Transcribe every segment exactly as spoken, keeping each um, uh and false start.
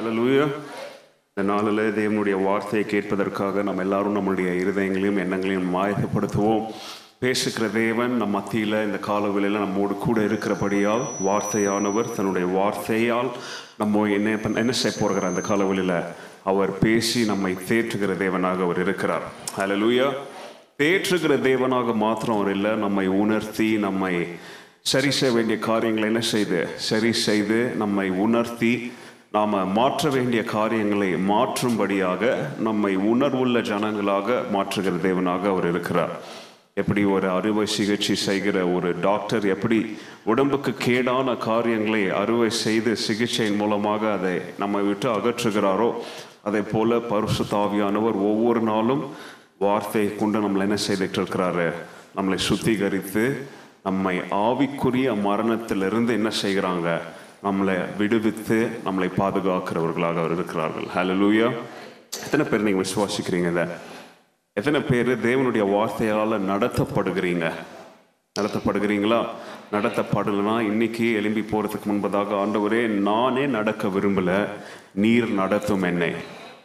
அல்லேலூயா. இந்த நாளில் தேவனுடைய வார்த்தையை கேட்பதற்காக நம்ம எல்லாரும் நம்மளுடைய இருதயங்களையும் எண்ணங்களையும் ஆயத்தப்படுத்துவோம். பேசுகிற தேவன் நம் மத்தியில் இந்த காலவெளியில் நம்மோடு கூட இருக்கிறபடியால் வார்த்தையானவர் தன்னுடைய வார்த்தையால் நம்ம என்ன என்ன செய்ய போகிறார் அந்த காலவெளியில் அவர் பேசி நம்மை தேற்றுகிற தேவனாக அவர் இருக்கிறார். அல்லேலூயா. தேற்றுகிற தேவனாக மாத்திரம் அவர் இல்லை, நம்மை உணர்த்தி நம்மை சரி செய்ய வேண்டிய காரியங்களை என்ன செய்து சரி செய்து நம்மை உணர்த்தி நாம் மாற்ற வேண்டிய காரியங்களை மாற்றும்படியாக நம்மை உணர்வுள்ள ஜனங்களாக மாற்றுகிற தேவனாக அவர் இருக்கிறார். எப்படி ஒரு அறுவை சிகிச்சை செய்கிற ஒரு டாக்டர் எப்படி உடம்புக்கு கேடான காரியங்களை அறுவை செய்து சிகிச்சையின் மூலமாக அதை நம்ம விட்டு அகற்றுகிறாரோ அதே போல பரிசுத்த ஆவியானவர் ஒவ்வொரு நாளும் வார்த்தையை கொண்டு நம்மளை என்ன செய்துட்டு இருக்கிறாரு, நம்மளை சுத்திகரித்து நம்மை ஆவிக்குரிய மரணத்திலிருந்து என்ன செய்கிறாங்க, நம்மளை விடுவித்து நம்மளை பாதுகாக்கிறவர்களாக அவர் இருக்கிறார்கள். ஹல்லேலூயா. எத்தனை பேர் நீங்கள் விசுவாசிக்கிறீங்க? இதை எத்தனை பேர் தேவனுடைய வார்த்தையால் நடத்தப்படுகிறீங்க? நடத்தப்படுகிறீங்களா? நடத்தப்படலைன்னா இன்னைக்கு எழும்பி போகிறதுக்கு முன்பதாக, ஆண்டவரே, நானே நடக்க விரும்பலை, நீர் நடத்தும் என்னை,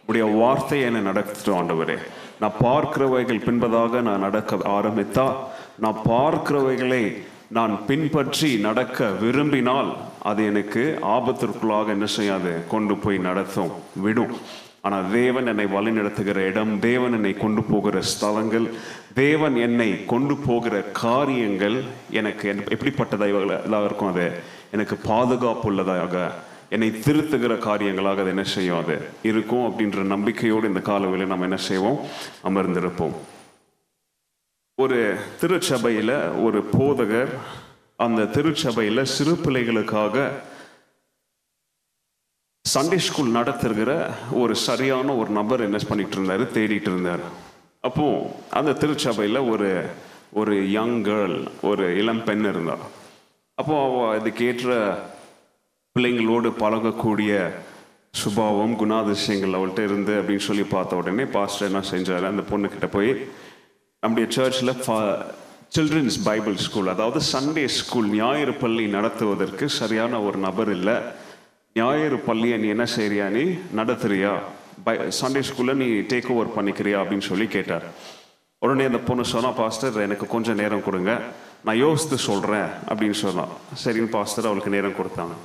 உடைய வார்த்தை என்னை நடத்தும் ஆண்டவரே. நான் பார்க்கிறவைகள் பின்பதாக நான் நடக்க ஆரம்பித்தா, நான் பார்க்கிறவைகளை நான் பின்பற்றி நடக்க விரும்பினால் அது எனக்கு ஆபத்திற்குள்ளாக என்ன செய்யாது, கொண்டு போய் நடத்தும் விடும். ஆனால் தேவன் என்னை வழி நடத்துகிற இடம், தேவன் என்னை கொண்டு போகிற ஸ்தலங்கள், தேவன் என்னை கொண்டு போகிற காரியங்கள் எனக்கு எப்படிப்பட்டதாக இருக்கும், அது எனக்கு பாதுகாப்பு உள்ளதாக, என்னை திருத்துகிற காரியங்களாக அது என்ன செய்யும், அது இருக்கும் அப்படின்ற நம்பிக்கையோடு இந்த காலவெளியில் நம்ம என்ன செய்வோம், அமர்ந்திருப்போம். ஒரு திருச்சபையில் ஒரு போதகர் அந்த திருச்சபையில் சிறு பிள்ளைகளுக்காக சண்டே ஸ்கூல் நடத்துகிற ஒரு சரியான ஒரு நபர் என்ன பண்ணிகிட்டு இருந்தார், தேடிட்டு இருந்தார். அப்போது அந்த திருச்சபையில் ஒரு ஒரு யங் கேர்ள், ஒரு இளம் பெண் இருந்தார். அப்போது அவள் இதுக்கேற்ற பிள்ளைங்களோடு பழகக்கூடிய சுபாவம், குணாதிசயங்கள் அவள்கிட்ட இருந்து அப்படின்னு சொல்லி பார்த்த உடனே பாஸ்டர் என்ன செஞ்சார், அந்த பொண்ணுக்கிட்ட போய் நம்முடைய சர்ச்சில் ஃபா சில்ட்ரன்ஸ் பைபிள் ஸ்கூல், அதாவது சண்டே ஸ்கூல் ஞாயிறு பள்ளி நடத்துவதற்கு சரியான ஒரு நபர் இல்லை, ஞாயிறு பள்ளியை நீ என்ன செய்கிறியா, நீ நடத்துறியா, பை சண்டே ஸ்கூலில் நீ டேக் ஓவர் பண்ணிக்கிறியா அப்படின்னு சொல்லி கேட்டார். உடனே அந்த பொண்ணு சொன்னால், பாஸ்டர் எனக்கு கொஞ்சம் நேரம் கொடுங்க, நான் யோசித்து சொல்கிறேன் அப்படின்னு சொன்னான். சரின்னு பாஸ்டர் அவளுக்கு நேரம் கொடுத்தாங்க.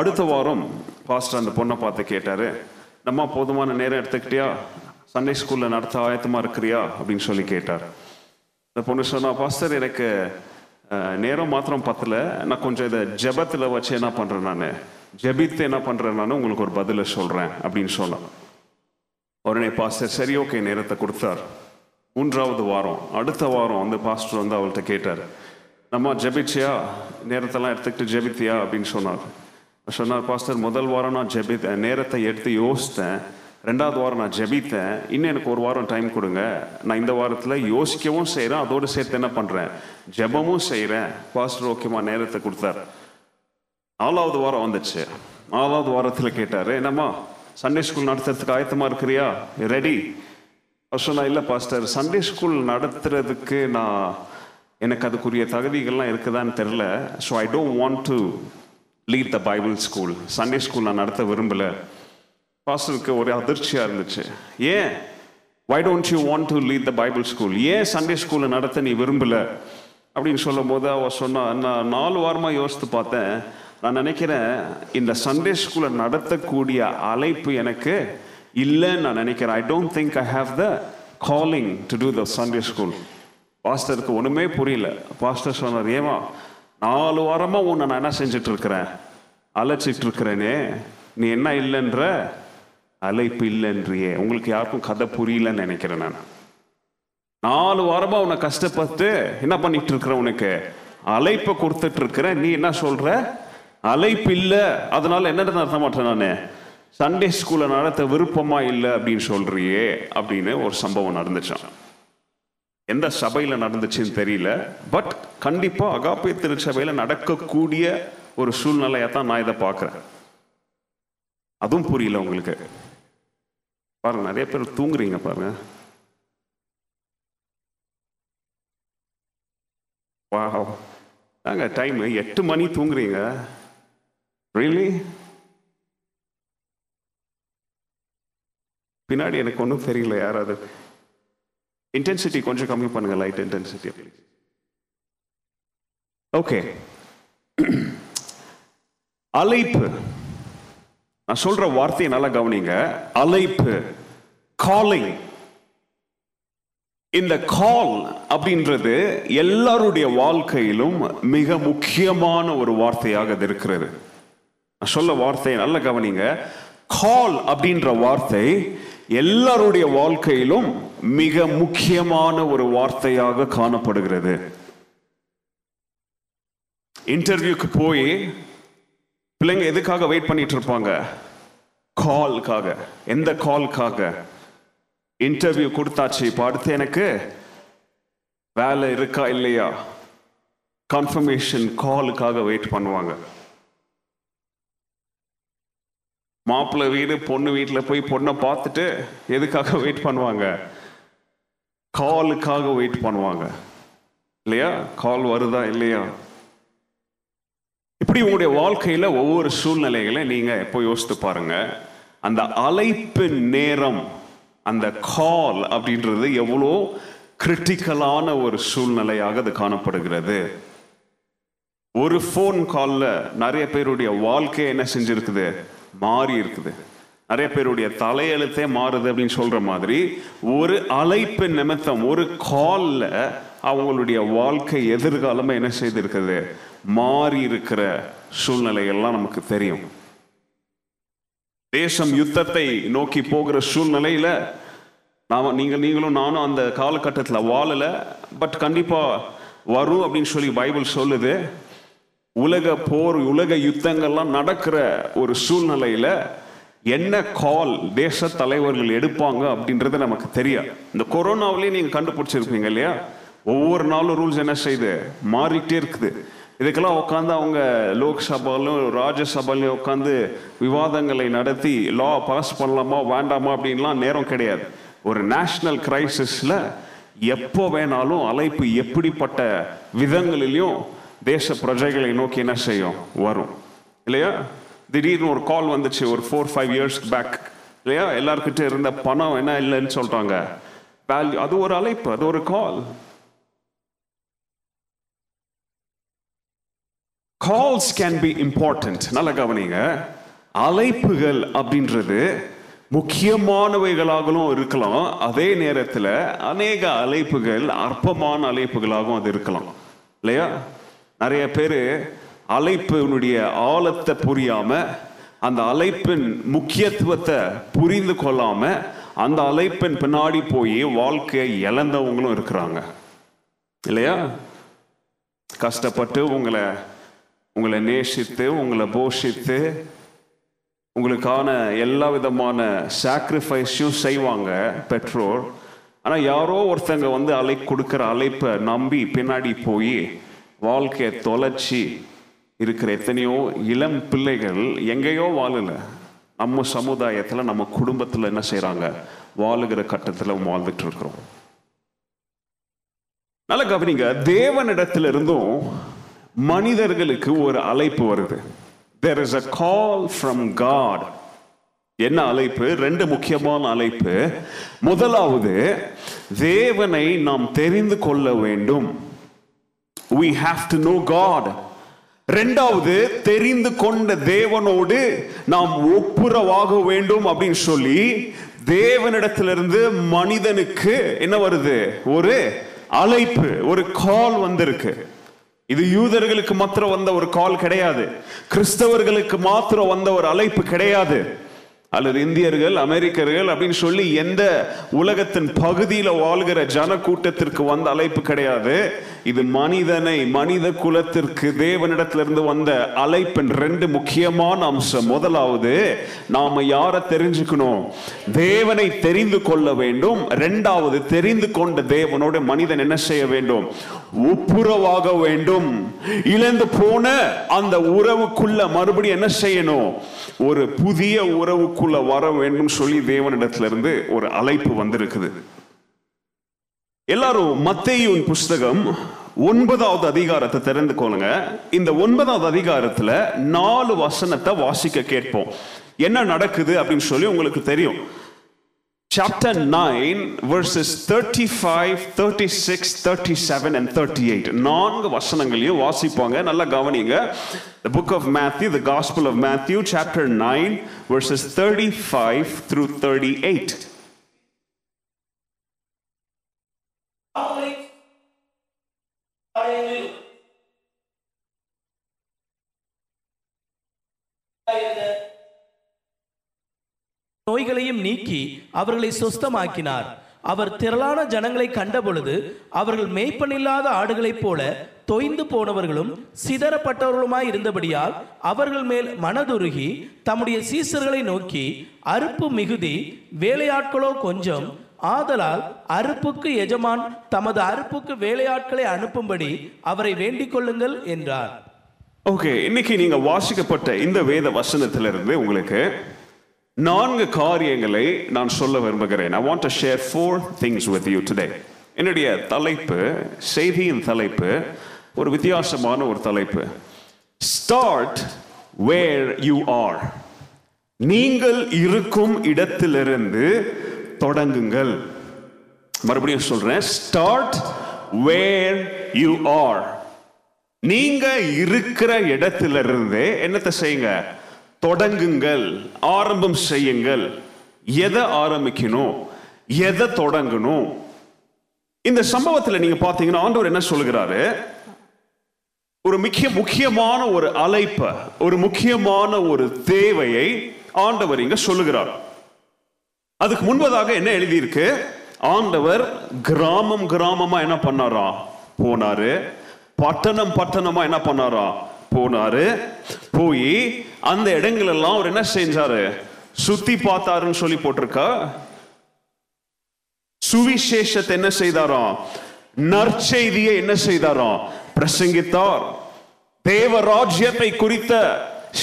அடுத்த வாரம் பாஸ்டர் அந்த பொண்ணை பார்த்து கேட்டார், நம்ம போதுமான நேரம் எடுத்துக்கிட்டியா, சண்டே ஸ்கூலில் நடத்த ஆயத்தமாக இருக்கிறியா அப்படின்னு சொல்லி கேட்டார். அந்த பொண்ணு சொன்னால், பாஸ்டர் எனக்கு நேரம் மாத்திரம் பத்தலை, நான் கொஞ்சம் இதை ஜெபத்தில் வச்சு என்ன பண்ணுறேன், நான் ஜெபித்து என்ன பண்ணுறேன்னு உங்களுக்கு ஒரு பதிலை சொல்கிறேன் அப்படின்னு சொன்னான். உடனே பாஸ்டர் சரி ஓகே நேரத்தை கொடுத்தார். மூன்றாவது வாரம், அடுத்த வாரம் அந்த பாஸ்டர் வந்து அவள்கிட்ட கேட்டார், நம்ம ஜெபிச்சியா, நேரத்தெல்லாம் எடுத்துக்கிட்டு ஜெபித்தியா அப்படின்னு சொன்னார். சொன்னார், பாஸ்டர் முதல் வாரம் நான் ஜெபி நேரத்தை எடுத்து யோசித்தேன், ரெண்டாவது வாரம் நான் ஜெபித்தேன், இன்னும் எனக்கு ஒரு வாரம் டைம் கொடுங்க, நான் இந்த வாரத்தில் யோசிக்கவும் செய்கிறேன், அதோடு சேர்த்து என்ன பண்ணுறேன், ஜெபமும் செய்கிறேன். பாஸ்டர் ஓகேம்மா நேரத்தை கொடுத்தார். நாலாவது வாரம் வந்துச்சு. நாலாவது வாரத்தில் கேட்டார், என்னம்மா சண்டே ஸ்கூல் நடத்துறதுக்கு ஆயத்தமாக இருக்கிறியா, ரெடி? ஃபர்ஸ்ட் நான் இல்லை பாஸ்டர், சண்டே ஸ்கூல் நடத்துறதுக்கு நான் எனக்கு அதுக்குரிய தகுதிகள்லாம் இருக்குதான்னு தெரில, so I don't want to lead the Bible school, Sunday school நான் நடத்த விரும்பலை. பாஸ்டருக்கு ஒரே அதிர்ச்சியாக இருந்துச்சு. ஏன் why don't you want to lead the Bible school, ஏன் சண்டே ஸ்கூலில் நடத்த நீ விரும்பலை அப்படின்னு சொல்லும் போது அவள் சொன்னால், நான் நாலு வாரமாக யோசித்து பார்த்தேன், நான் நினைக்கிறேன் இந்த சண்டே ஸ்கூலை நடத்தக்கூடிய அழைப்பு எனக்கு இல்லைன்னு நான் நினைக்கிறேன், I don't think I have the calling to do the Sunday school. பாஸ்டருக்கு ஒன்றுமே புரியல. பாஸ்டர் சொன்னார், ஏமா நாலு வாரமாக உன்னை நான் என்ன செஞ்சிட்ருக்கிறேன், அழைச்சிட்டு இருக்கிறேனே, நீ என்ன இல்லைன்ற, அழைப்பு இல்லைன்றியே. உங்களுக்கு யாருக்கும் கதை புரியலன்னு நினைக்கிறேன். நான் நாலு வாரமாக உன்னை கஷ்டப்பட்டு என்ன பண்ணிகிட்டு இருக்கிறேன், உனக்கு அழைப்பை கொடுத்துட்ருக்கிறேன், நீ என்ன சொல்கிற, அழைப்பு இல்லை, அதனால் என்ன நடத்த மாட்டேன், நான் சண்டே ஸ்கூலை நடத்த விருப்பமாக இல்லை அப்படின்னு சொல்கிறியே அப்படின்னு ஒரு சம்பவம் நடந்துச்சான். எந்த சபையில் நடந்துச்சுன்னு தெரியல, பட் கண்டிப்பாக அகாப்பை திருச்சபையில் நடக்கக்கூடிய ஒரு சூழ்நிலையாக தான் நான் இதை பார்க்குறேன். அதுவும் புரியல உங்களுக்கு. பாருங்கள், நிறைய பேர் தூங்குறீங்க பாருங்கள். வாவ், நாங்கள் டைம் எட்டு மணி தூங்குறீங்க. Really? பின்னாடி எனக்கு ஒன்றும் தெரியல. யாராவது இன்டென்சிட்டி கொஞ்சம் கம்மி பண்ணுங்கள், லைட் இன்டென்சிட்டி. ஓகே, அழைப்பு. நான் சொல்ற வார்த்தையை நல்லா கவனிங்க. அழைப்பு, காலிங். இந்த கால் அப்படின்றது எல்லாருடைய வாழ்க்கையிலும் மிக முக்கியமான ஒரு வார்த்தையாக இருக்கிறது. நான் சொல்ல வார்த்தையை நல்லா கவனிங்க. கால் அப்படின்ற வார்த்தை எல்லாருடைய வாழ்க்கையிலும் மிக முக்கியமான ஒரு வார்த்தையாக காணப்படுகிறது. இன்டர்வியூக்கு போய் பிள்ளைங்க எதுக்காக வெயிட் பண்ணிட்டு இருப்பாங்க? கால்காக. எந்த கால்காக? இன்டர்வியூ கொடுத்தாச்சு, இப்போ அடுத்து எனக்கு வேலை இருக்கா இல்லையா, கன்ஃபர்மேஷன் காலுக்காக வெயிட் பண்ணுவாங்க. மாப்பிள்ளை வீடு பொண்ணு வீட்டில் போய் பொண்ணை பார்த்துட்டு எதுக்காக வெயிட் பண்ணுவாங்க? காலுக்காக வெயிட் பண்ணுவாங்க இல்லையா? கால் வருதா இல்லையா? இப்படி உங்களுடைய வாழ்க்கையில் ஒவ்வொரு சூழ்நிலைகளையும் நீங்கள் எப்போ யோசித்து பாருங்க. அந்த அழைப்பின் நேரம், அந்த கால் அப்படின்றது எவ்வளோ கிரிட்டிக்கலான ஒரு சூழ்நிலையாக அது காணப்படுகிறது. ஒரு ஃபோன் காலில் நிறைய பேருடைய வாழ்க்கை என்ன செஞ்சுருக்குது? மாறி இருக்குது. நிறைய பேருடைய தலையெழுத்தே மாறுது அப்படின்னு சொல்கிற மாதிரி ஒரு அழைப்பு நிமித்தம், ஒரு காலில் அவங்களுடைய வாழ்க்கை எதிர்காலமாக என்ன செய்திருக்குது? மாறி இருக்கிற சூழ்நிலைகள்லாம் நமக்கு தெரியும். தேசம் யுத்தத்தை நோக்கி போகிற சூழ்நிலையில் நாம் நீங்கள் நீங்களும் நானும் அந்த காலகட்டத்தில் வாழலை. பட் கண்டிப்பாக வரும் அப்படின்னு சொல்லி பைபிள் சொல்லுது. உலக போர், உலக யுத்தங்கள்லாம் நடக்கிற ஒரு சூழ்நிலையில் என்ன கால் தேச தலைவர்கள் எடுப்பாங்க அப்படின்றது நமக்கு தெரியாது. இந்த கொரோனாவிலேயே நீங்கள் கண்டுபிடிச்சிருப்பீங்க இல்லையா, ஒவ்வொரு நாளும் ரூல்ஸ் என்ன செய்யுது? மாறிக்கிட்டே இருக்குது. இதுக்கெல்லாம் உட்காந்து அவங்க லோக்சபாலும் ராஜ்யசபாலையும் உட்காந்து விவாதங்களை நடத்தி லா பாஸ் பண்ணலாமா வேண்டாமா அப்படின்லாம் நேரம் கிடையாது. ஒரு நேஷ்னல் கிரைசிஸில் எப்போ வேணாலும் அழைப்பு எப்படிப்பட்ட விதங்களிலையும் தேச பிரஜைகளை நோக்கி என்ன செய்யும்? வரும் இல்லையா? திடீர்னு ஒரு கால் வந்துச்சு ஒரு ஃபோர் ஃபைவ் இயர்ஸ் பேக் இல்லையா, எல்லாருக்கிட்ட இருந்த பணம் என்ன இல்லைன்னு சொல்லிட்டாங்க. வேல்யூ, அது ஒரு அழைப்பு, அது ஒரு கால். Calls can be important. நல்ல கவனிங்க. அழைப்புகள் அப்படின்றது முக்கியமானவைகளாகவும் இருக்கலாம், அதே நேரத்தில் அநேக அழைப்புகள் அற்பமான அழைப்புகளாகவும் அது இருக்கலாம் இல்லையா? நிறைய பேர் அழைப்பினுடைய ஆழத்தை புரியாமல், அந்த அழைப்பின் முக்கியத்துவத்தை புரிந்து கொள்ளாமல், அந்த அழைப்பின் பின்னாடி போய் வாழ்க்கையை இழந்தவங்களும் இருக்கிறாங்க இல்லையா? கஷ்டப்பட்டு உங்களை உங்களை நேசித்து, உங்களை போஷித்து, உங்களுக்கான எல்லா விதமான சாக்ரிஃபைஸையும் செய்வாங்க பெற்றோர். ஆனால் யாரோ ஒருத்தங்க வந்து அலை கொடுக்குற அழைப்பை நம்பி பின்னாடி போய் வாழ்க்கையை தொலைச்சி இருக்கிற எத்தனையோ இளம் பிள்ளைகள் எங்கேயோ வாழலை, நம்ம சமுதாயத்தில் நம்ம குடும்பத்தில் என்ன செய்கிறாங்க? வாழுகிற கட்டத்தில் வாழ்ந்துட்டு இருக்கிறோம். நல்லா கவனிங்க. தேவனிடத்துல இருந்தும் மனிதர்களுக்கு ஒரு அழைப்பு வருது. There is a call from God. என்ன அழைப்பு? ரெண்டு முக்கியமான அழைப்பு. முதலாவது, தேவனை நாம் தெரிந்து கொள்ள வேண்டும். We have to know God. ரெண்டாவது, தெரிந்து கொண்ட தேவனோடு நாம் ஒப்புரவாக வேண்டும் அப்படின்னு சொல்லி தேவனிடத்திலிருந்து மனிதனுக்கு என்ன வருது? ஒரு அழைப்பு, ஒரு கால் வந்திருக்கு. இது யூதர்களுக்கு மாத்திரம் வந்த ஒரு கால் கிடையாது, கிறிஸ்தவர்களுக்கு மாத்திரம் வந்த ஒரு அழைப்பு கிடையாது, அல்லது இந்தியர்கள் அமெரிக்கர்கள் அப்படின்னு சொல்லி எந்த உலகத்தின் பகுதியில் வாழ்கிற ஜன கூட்டத்திற்கு வந்த அழைப்பு கிடையாது. இது மனிதனை, மனித குலத்திற்கு தேவனிடத்திலிருந்து வந்த அழைப்பின் ரெண்டு முக்கியமான அம்சம். முதலாவது, நாம் யாரை தெரிஞ்சுக்கணும்? தேவனை தெரிந்து கொள்ள வேண்டும். ரெண்டாவது, தெரிந்து கொண்ட தேவனோட மனிதன் என்ன செய்ய வேண்டும்? ஒப்புரவாக வேண்டும். இழந்து போன அந்த உறவுக்குள்ள மறுபடியும் என்ன செய்யணும்? ஒரு புதிய உறவுக்கு வர வேண்டும் சொல்லி தேவனிடத்திலிருந்து ஒரு அழைப்பு வந்திருக்குது. எல்லாரும் மத்தேயு புஸ்தகம் ஒன்பதாவது அதிகாரத்தை தெரிந்து கொள்ளுங்க. இந்த ஒன்பதாவது அதிகாரத்துல நாலு வசனத்தை வாசிக்க கேட்போம். என்ன நடக்குது அப்படின்னு சொல்லி உங்களுக்கு தெரியும். chapter nine, verses thirty-five, thirty-six, thirty-seven, and thirty-eight. நான்கு வசனங்களையும் வாசிப்பாங்க, நல்லா கவனிங்க. The book of Matthew, the Gospel of Matthew, chapter nine, verses thirty-five through thirty-eight. நோய்களையும் நீக்கி அவர்களை சுஸ்தமாக்கினார். அவர் திரளான ஜனங்களை கண்டபொழுது அவர்கள் மேய்ப்பனில்லாத ஆடுகளைப் போல தொய்ந்து போனவர்களும் சிதறப்பட்டவர்களுமாய் இருந்தபடியால் அவர்கள் மேல் மனதுருகி தம்முடைய சீசர்களை நோக்கி, அறுப்பு மிகுதி, வேலையாட்களோ கொஞ்சம். ஆதலால் அறுப்புக்கு எஜமான் தமது அறுப்புக்கு வேலையாட்களை அனுப்பும்படி அவரை வேண்டிக் கொள்ளுங்கள் என்றார். ஓகே, இன்னைக்கு நீங்க வாசிக்கப்பட்ட இந்த வேத வசனத்திலிருந்து உங்களுக்கு நான்கு காரியங்களை நான் சொல்ல விரும்புகிறேன். I want to share four things with you today. என்னுடைய தலைப்பு, செய்தியின் தலைப்பு ஒரு வித்தியாசமான ஒரு தலைப்பு. Start where you are. நீங்கள் இருக்கும் இடத்திலிருந்து தொடங்குங்கள். மறுபடியும் சொல்றேன், Start where you are. நீங்க இருக்கிற இடத்திலிருந்து என்னத்தை செய்யுங்க? தொடங்குங்கள், ஆரம்பம் செய்யுங்கள். எதை ஆரம்பிக்கணும், எதை தொடங்கணும்? இந்த சம்பவத்தில் நீங்க பாத்தீங்கன்னா ஆண்டவர் என்ன சொல்கிறாரு? ஒரு முக்கிய முக்கியமான ஒரு அழைப்பை, ஒரு முக்கியமான ஒரு தேவையை ஆண்டவர் இங்க சொல்லுகிறார். அதுக்கு முன்பதாக என்ன எழுதியிருக்கு? ஆண்டவர் கிராமம் கிராமமா என்ன பண்ணாரா? போனாரு. பட்டணம் பட்டணமா என்ன பண்ணாரா? போனாரு. போய் அந்த இடங்கள் எல்லாம் அவர் என்ன செஞ்சாரு? சுத்தி பார்த்தாருன்னு சொல்லி போட்டிருக்க. சுவிசேஷத்தை என்ன செய்தாராம்? நற்செய்தியை என்ன செய்தாராம்? பிரசங்கித்தார். தேவராஜ்யத்தை குறித்த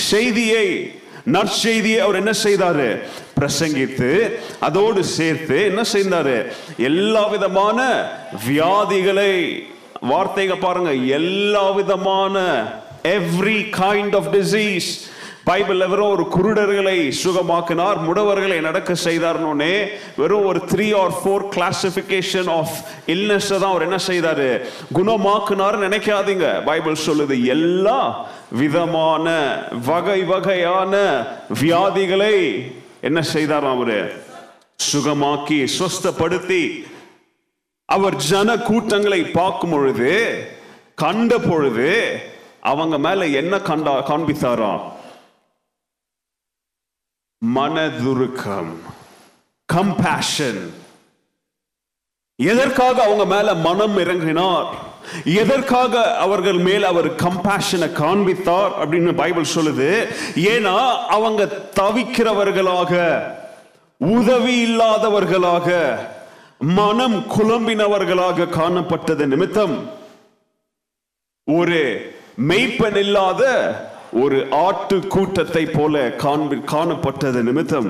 செய்தியை, நற்செய்தியை அவர் என்ன செய்தாரு? பிரசங்கித்து அதோடு சேர்த்து என்ன செய்தாரு? எல்லா விதமான வியாதிகளை, வார்த்தைகளை பாருங்க, எல்லா விதமான every kind of disease. பைபிள்ல வெறும் ஒரு குருடர்களை சுகமாக்கினார், முடவர்களை நடக்க செய்தார்னே வெறும் ஒரு three or four classification of illness தான் அவர் என்ன செய்தாரு? குணமாக்குனார் நினைக்காதீங்க. பைபிள் சொல்லுது எல்லா விதமான வகை வகையான வியாதிகளை என்ன செய்தார்? அவரு சுகமாக்கி சுஸ்தப்படுத்தி. அவர் ஜன கூட்டங்களை பார்க்கும் பொழுது, கண்ட பொழுது அவங்க மேல என்ன கண்டா காண்பித்தாராம்? மனதுருக்கம், கம்பேஷன். எதற்காக அவங்க மேல மனம் இறங்கினார்? எதற்காக அவர்கள் மேல் அவர் கம்பேஷனை காண்பித்தார் அப்படின்னு பைபிள் சொல்லுது? ஏன்னா அவங்க தவிக்கிறவர்களாக, உதவி இல்லாதவர்களாக, மனம் குழம்பினவர்களாக காணப்பட்டது நிமித்தம் ஒரு மெய்ப்பன் இல்லாத ஒரு ஆட்டு கூட்டத்தை போல காணப்பட்டது நிமித்தம்.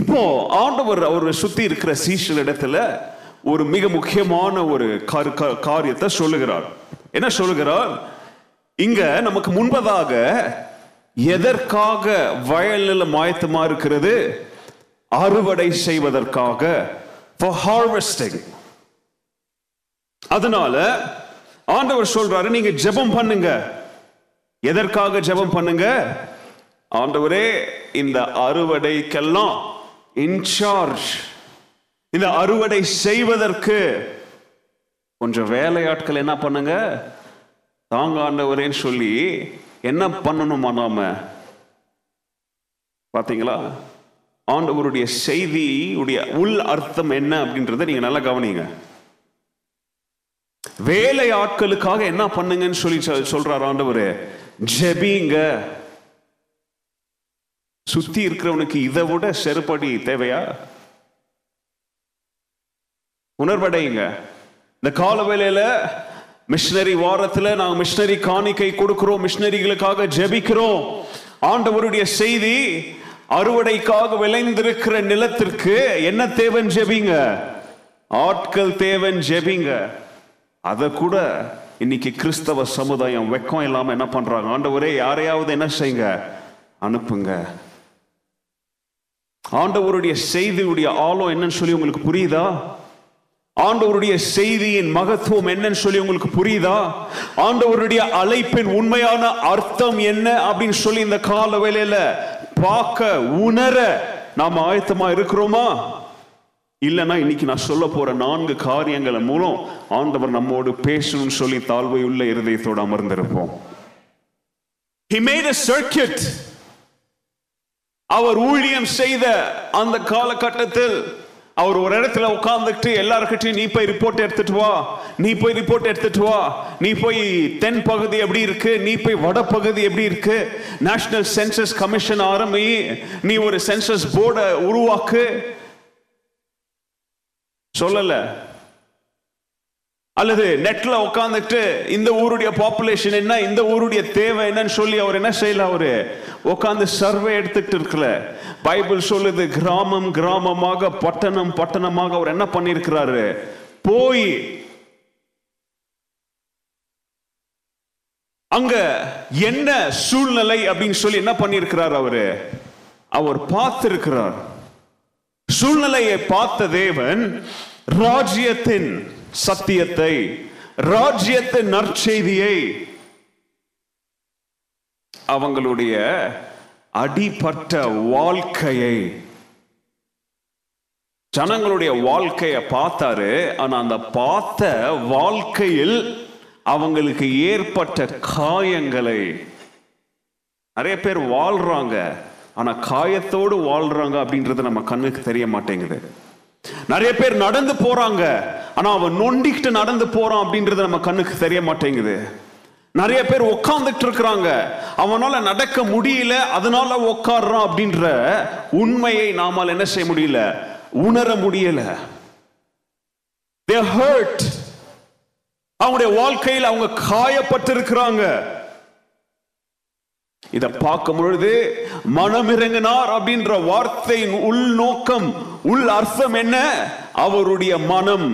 இப்போ ஆண்டவர் அவரை சுத்தி இருக்கிற சீஷர் இடத்துல ஒரு மிக முக்கியமான ஒரு காரியத்தை சொல்லுகிறார். என்ன சொல்லுகிறார்? இங்க நமக்கு முன்பதாக எதற்காக வயல்ல மாயத்தமா இருக்கிறது? அறுவடை செய்வதற்காக, for harvesting. அதனால ஆண்டவர் சொல்றாரு, நீங்க ஜெபம் பண்ணுங்க. எதற்காக ஜெபம் பண்ணுங்க? ஆண்டவரே, இந்த அறுவடைக்கெல்லாம் இன்சார்ஜ், இந்த அறுவடை செய்வதற்கு கொஞ்சம் வேலையாட்கள் என்ன பண்ணுங்க தாங்க ஆண்டவரேன்னு சொல்லி என்ன பண்ணணுமா? நாம பாத்தீங்களா ஆண்டவருடைய செய்தி உடைய உள் அர்த்தம் என்ன அப்படின்றத நீங்க நல்லா கவனிங்க. வேலையாட்களுக்காக என்ன பண்ணுங்கன்னு சொல்லி சொல்றார் ஆண்டவர்? ஜெபிங்க. சுத்தி இருக்கிறவனுக்கு இதை விட செருப்படி தேவையா? உணர்வடையுங்க. இந்த கால வேளையில மிஷினரி வாரத்துல நாங்க மிஷினரி காணிக்கை கொடுக்கிறோம், மிஷினரிகளுக்காக ஜெபிக்கிறோம். ஆண்டவருடைய செய்தி அறுவடைக்காக விளைந்திருக்கிற நிலத்திற்கு என்ன தேவன்? ஜெபிங்க. ஆட்கள் தேவன், ஜெபிங்க. அதை கூட இன்னைக்கு கிறிஸ்தவ சமுதாயம் வெக்கம் இல்லாம என்ன பண்றாங்க? ஆண்டவரே, யாரையாவது என்ன செய்யுங்க, அனுப்புங்க. ஆண்டவருடைய செய்தியுடைய ஆழம் என்னன்னு சொல்லி உங்களுக்கு புரியுதா? ஆண்டவருடைய செய்தியின் மகத்துவம் என்னன்னு சொல்லி உங்களுக்கு புரியுதா? ஆண்டவருடைய அழைப்பின் உண்மையான அர்த்தம் என்ன அப்படின்னு சொல்லி இந்த கால வேளையில பார்க்க உணர நாம் ஆயத்தமா இருக்கிறோமா? இல்லைன்னா இன்னைக்கு நான் சொல்ல போற நான்கு காரியங்கள் மூலம் ஆண்டவர் நம்மோடு பேசணும்னு சொல்லி தாழ்வை உள்ள இருதயத்தோடு அமர்ந்திருப்போம். He made a circuit. அவர் ஊழியம் செய்த அந்த காலகட்டத்தில் அவர் ஒரு இடத்துல உட்கார்ந்துட்டு எல்லார்கிட்டையும் நீ போய் ரிப்போர்ட் எடுத்துட்டு வா, நீ போய் ரிப்போர்ட் எடுத்துட்டு வா, நீ போய் தென் பகுதி எப்படி இருக்கு, நீ போய் வட பகுதி எப்படி இருக்கு, நேஷனல் சென்சஸ் கமிஷன் ஆரம்பி, நீ ஒரு சென்சஸ் போர்டை உருவாக்கு சொல்லல. அல்லது நெட்ல உட்கார்ந்துட்டு இந்த ஊருடைய பாப்புலேஷன் என்ன, இந்த ஊருடைய தேவை என்னன்னு சொல்லி அவர் என்ன செய்யல, அவரு உட்காந்து சர்வே எடுத்துட்டு இருக்கல. பைபிள் சொல்லுது கிராமம் கிராமமாக பட்டணம் பட்டணமாக அவர் என்ன பண்ணிருக்கிறாரு, போய் அங்க என்ன சூழ்நிலை அப்படின்னு சொல்லி என்ன பண்ணிருக்கிறார், அவரு அவர் பார்த்திருக்கிறார். சூழ்நிலையை பார்த்த தேவன் ராஜ்யத்தின் சத்தியத்தை, ராஜ்யத்தின் நற்செய்தியை அவங்களுடைய அடிபட்ட வாழ்க்கையை, ஜனங்களுடைய வாழ்க்கையை பார்த்தாரு. ஆனா அந்த பார்த்த வாழ்க்கையில் அவங்களுக்கு ஏற்பட்ட காயங்களை, நிறைய பேர் வாழ்றாங்க ஆனா காயத்தோடு வாழ்றாங்க அப்படின்றது நம்ம கண்ணுக்கு தெரிய மாட்டேங்குது. நிறைய பேர் நடந்து போறாங்க ஆனா அவன் நொண்டிக்கிட்டு நடந்து போறான் அப்படின்றது நம்ம கண்ணுக்கு தெரிய மாட்டேங்குது. நிறைய பேர் உட்கார்ந்துட்டு இருக்கிறாங்க, அவனால நடக்க முடியல அதனால உட்கார்றான் அப்படின்ற உண்மையை நாமால் என்ன செய்ய முடியல, உணர முடியல. They hurt. அவங்களுடைய வாழ்க்கையில் அவங்க காயப்பட்டிருக்கிறாங்க. இதை பார்க்கும் பொழுது மனம் இறங்கினார் அப்படின்ற வார்த்தையின் உள்நோக்கம் உள் அர்த்தம் என்ன, அவருடைய மனம்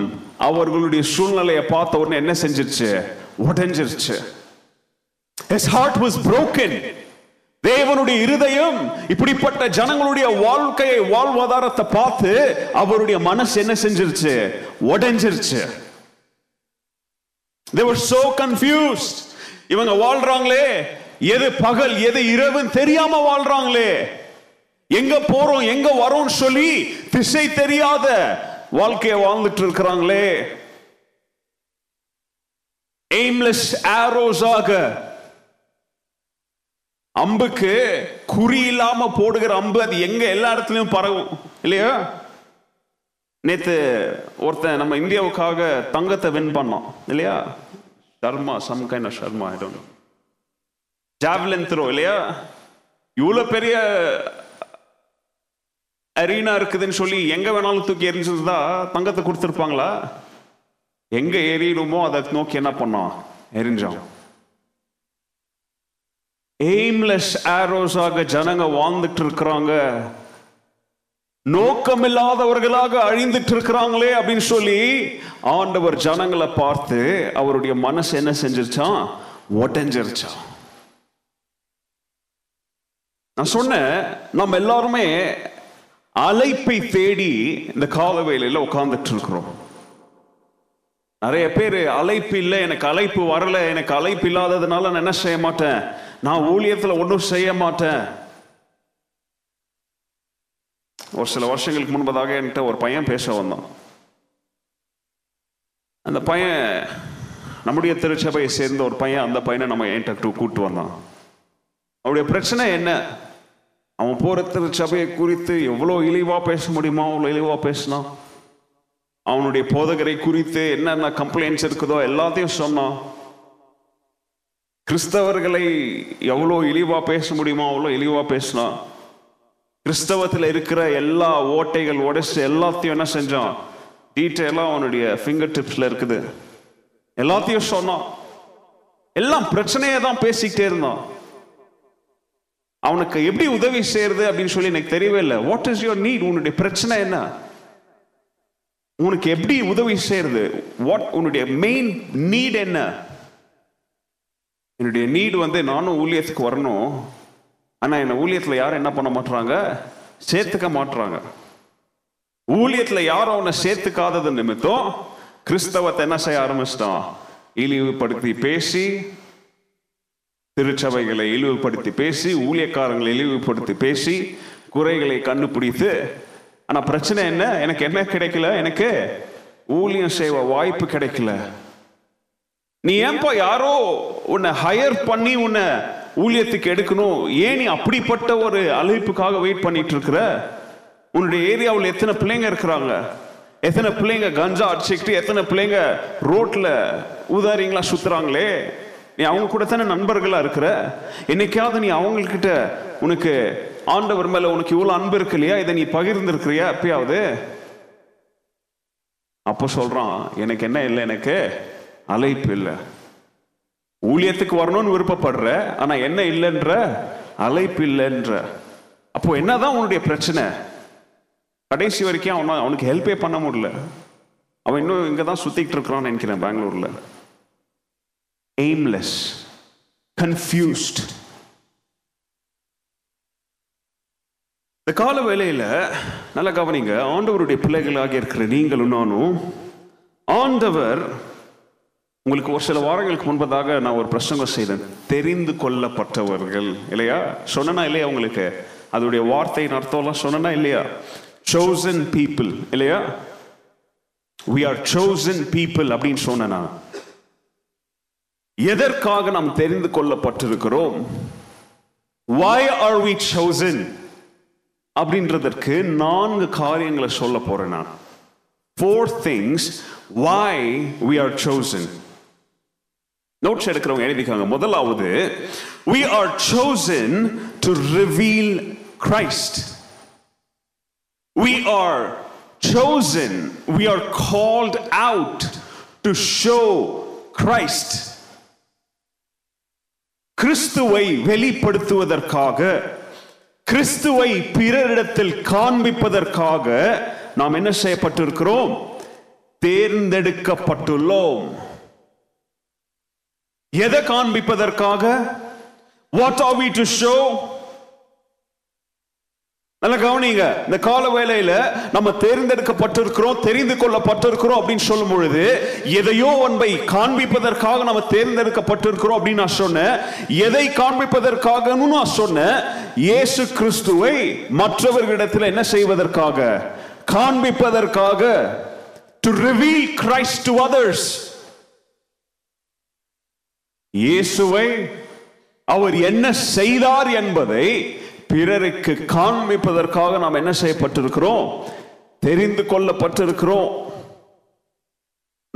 அவர்களுடைய சூழ்நிலையை பார்த்த உடனே என்ன செஞ்சிருச்சு, உடைஞ்சிருச்சு. His heart was broken. தேவனுடைய இருதயம் இப்படிப்பட்ட ஜனங்களுடைய வாழ்க்கையை வாழ்வாதாரத்தை பார்த்து அவருடைய மனசு என்ன செஞ்சிருச்சு, உடைஞ்சிருச்சு. They were so confused. இவங்க வாழ்றாங்களே எது பகல் எது இரவு தெரியாம வாழ்றாங்களே, எங்க போறோம் எங்க வரோம் சொல்லி திசை தெரியாத வாழ்க்கையை வாழ்ந்துட்டு இருக்கிறாங்களே. எய்ம்லெஸ் ஆரோஸ் ஆக, அம்புக்கு குறி இல்லாம போடுகிற அம்பு, அது எங்க எல்லா இடத்துலயும் பரவும் இல்லையா? நேத்து ஒருத்தன் நம்ம இந்தியாவுக்காக தங்கத்தை வின் பண்ணோம் இல்லையா, Sharma some kind of Sharma I don't know, javelin throw இல்லையா. இவ்வளவு பெரிய அரீனா இருக்குதுன்னு சொல்லி எங்க வேணாலும் தூக்கி எரிஞ்சிருந்தா தங்கத்தை கொடுத்துருப்பாங்களா? எங்க எரியணுமோ அதை நோக்கி என்ன பண்ணோம், எரிஞ்சோம். எய்ம்லெஸ் ஆரோஸாக ஜனங்க வாழ்ந்துட்டு இருக்கிறாங்க, நோக்கம் இல்லாதவர்களாக அழிந்துட்டு இருக்கிறாங்களே அப்படின்னு சொல்லி ஆண்டவர் ஜனங்களை பார்த்து அவருடைய மனசு என்ன செஞ்சிருச்சான், உடைஞ்சிருச்சான். நான் சொன்னேன் நம்ம எல்லாருமே அழைப்பை தேடி இந்த காலவேளையில உட்கார்ந்துட்டு இருக்கிறோம். நிறைய பேர் அழைப்பு இல்லை, எனக்கு அழைப்பு வரல, எனக்கு அழைப்பு இல்லாததுனால நான் என்ன செய்ய மாட்டேன், நான் ஊழியத்துல ஒன்றும் செய்ய மாட்டேன். ஒரு சில வருஷங்களுக்கு முன்பதாக என்கிட்ட ஒரு பையன் பேச வந்தான். அந்த பையன் நம்முடைய திருச்சபையை சேர்ந்த ஒரு பையன். அந்த பையனை நம்ம என்கிட்ட கூட்டு வந்தான். அவருடைய பிரச்சனை என்ன, அவன் போற திருச்சபையை குறித்து எவ்வளோ இழிவா பேச முடியுமா அவ்வளோ இழிவா பேசினான். அவனுடைய போதகரை குறித்து என்னென்ன கம்ப்ளைண்ட்ஸ் இருக்குதோ எல்லாத்தையும் சொன்னான். கிறிஸ்தவர்களை எவ்வளோ இழிவா பேச முடியுமா அவ்வளோ இழிவா பேசினான். கிறிஸ்தவத்தில் இருக்கிற எல்லா ஓட்டைகள் உடைச்சு எல்லாத்தையும் என்ன செஞ்சான், டீட்டெயிலாக அவனுடைய ஃபிங்கர் டிப்ஸ்ல இருக்குது எல்லாத்தையும் சொன்னான். எல்லாம் பிரச்சனையை தான் பேசிக்கிட்டே இருந்தான். அவனுக்கு எப்படி உதவி செய்யறது அப்படின்னு சொல்லி எனக்கு தெரியவே இல்லை. வாட் இஸ் யுவர் நீட், உன்னுடைய பிரச்சனை என்ன, உனக்கு எப்படி உதவி செய்யறது, வாட் உன்னுடைய மெயின் நீட் என்ன? என்னுடைய நீட் வந்து நானும் ஊழியத்துக்கு வரணும், ஆனா என்ன ஊழியத்துல யாரும் என்ன பண்ண மாட்டாங்க, சேர்த்துக்க மாட்டுறாங்க. ஊழியத்துல யாரும் அவனை சேர்த்துக்காதது நிமித்தம் கிறிஸ்தவத்தை என்ன செய்ய ஆரம்பிச்சிட்டான்? இழிவுபடுத்தி பேசி, திருச்சபைகளை இழிவுபடுத்தி பேசி, ஊழியக்காரங்களை இழிவுபடுத்தி பேசி, குறைகளை கண்டுபிடித்து. ஆனா பிரச்சனை என்ன? எனக்கு என்ன கிடைக்கல? எனக்கு ஊழியம் செய்வ வாய்ப்பு கிடைக்கல. நீ ஏன்பா யாரோ உன்னை ஹையர் பண்ணி உன்னை ஊழியத்துக்கு எடுக்கணும்? ஏன் நீ அப்படிப்பட்ட ஒரு அழைப்புக்காக வெயிட் பண்ணிட்டு இருக்கிற? உன்னுடைய ஏரியாவில் எத்தனை பிள்ளைங்க இருக்கிறாங்க? எத்தனை பிள்ளைங்க கஞ்சா அடிச்சுக்கிட்டு, எத்தனை பிள்ளைங்க ரோட்ல ஊதாரிங்களா சுத்துறாங்களே? நீ அவங்க கூட தானே நண்பர்களா இருக்கிற? என்னைக்காவது நீ அவங்கக்கிட்ட உனக்கு ஆண்டவர் மேல உனக்கு இவ்வளவு அன்பு இருக்கு இல்லையா, இதை நீ பகிர்ந்துருக்கிறியா எப்பயாவது? அப்போ சொல்றான், எனக்கு என்ன இல்லை, எனக்கு அழைப்பு இல்லை. ஊழியத்துக்கு வரணும்னு விருப்பப்படுற, ஆனா என்ன இல்லைன்ற? அழைப்பு இல்லைன்ற. அப்போ என்னதான் உன்னுடைய பிரச்சனை? கடைசி வரைக்கும் அவன் அவனுக்கு ஹெல்ப்பே பண்ண முடியல. அவன் இன்னும் இங்கே தான் சுத்திக்கிட்டு இருக்கிறான்னு நினைக்கிறேன். பெங்களூர்ல எய்ம்லெஸ், கன்ஃபியூஸ்ட். இந்த கால வேளையில நல்லா கவனிங்க, ஆண்டவருடைய பிள்ளைகளாக இருக்கிற நீங்களும் நானும், ஆண்டவர் உங்களுக்கு ஒரு சில வாரங்களுக்கு முன்பதாக நான் ஒரு பிரசங்கம் செய்தேன், தெரிந்து கொள்ளப்பட்டவர்கள் இல்லையா? சொன்னா இல்லையா? உங்களுக்கு அதோடைய வார்த்தையின் அர்த்தம்லாம் சொன்னா இல்லையா? chosen people இல்லையா? we are chosen people அப்படின்னு சொன்னா, எதற்காக நாம் தெரிந்து கொள்ளப்பட்டிருக்கிறோம்? why are we chosen அப்படின்றதற்கு நான்கு காரியங்களை சொல்ல போறேன் நான். four things why we are chosen. Notes எடுக்கிறவங்க எழுதிக்காங்க. முதலாவது, we are chosen to reveal Christ. We are chosen, we are called out to show Christ. கிறிஸ்துவை வெளிப்படுத்துவதற்காக, கிறிஸ்துவை பிறரிடத்தில் காண்பிப்பதற்காக நாம் என்ன செய்யப்பட்டிருக்கிறோம்? தேர்ந்தெடுக்கப்பட்டுள்ளோம். எதை காண்பிப்பதற்காக? What are we to show? நல்ல கவனிங்க, இந்த கால வேளையில நம்ம தேர்ந்தெடுக்கப்பட்டிருக்கிறோம், தெரிந்து கொள்ளப்பட்டிருக்கிறோம் அப்படின்னு சொல்லும் பொழுது எதையோ ஒன்றை காண்பிப்பதற்காக நம்ம தேர்ந்தெடுக்கப்பட்டிருக்கிறோம் அப்படின்னு நான் சொன்னேன். எதை காண்பிப்பதற்காக நான் சொன்னேன்? இயேசு கிறிஸ்துவை மற்றவர்களிடத்தில் என்ன செய்வதற்காக? காண்பிப்பதற்காக. To reveal Christ to others. இயேசுவை அவர் என்ன செய்தார் என்பதை பிறருக்கு காண்பிப்பதற்காக நாம் என்ன செய்யப்பட்டிருக்கிறோம்? தெரிந்து கொள்ளப்பட்டிருக்கிறோம்.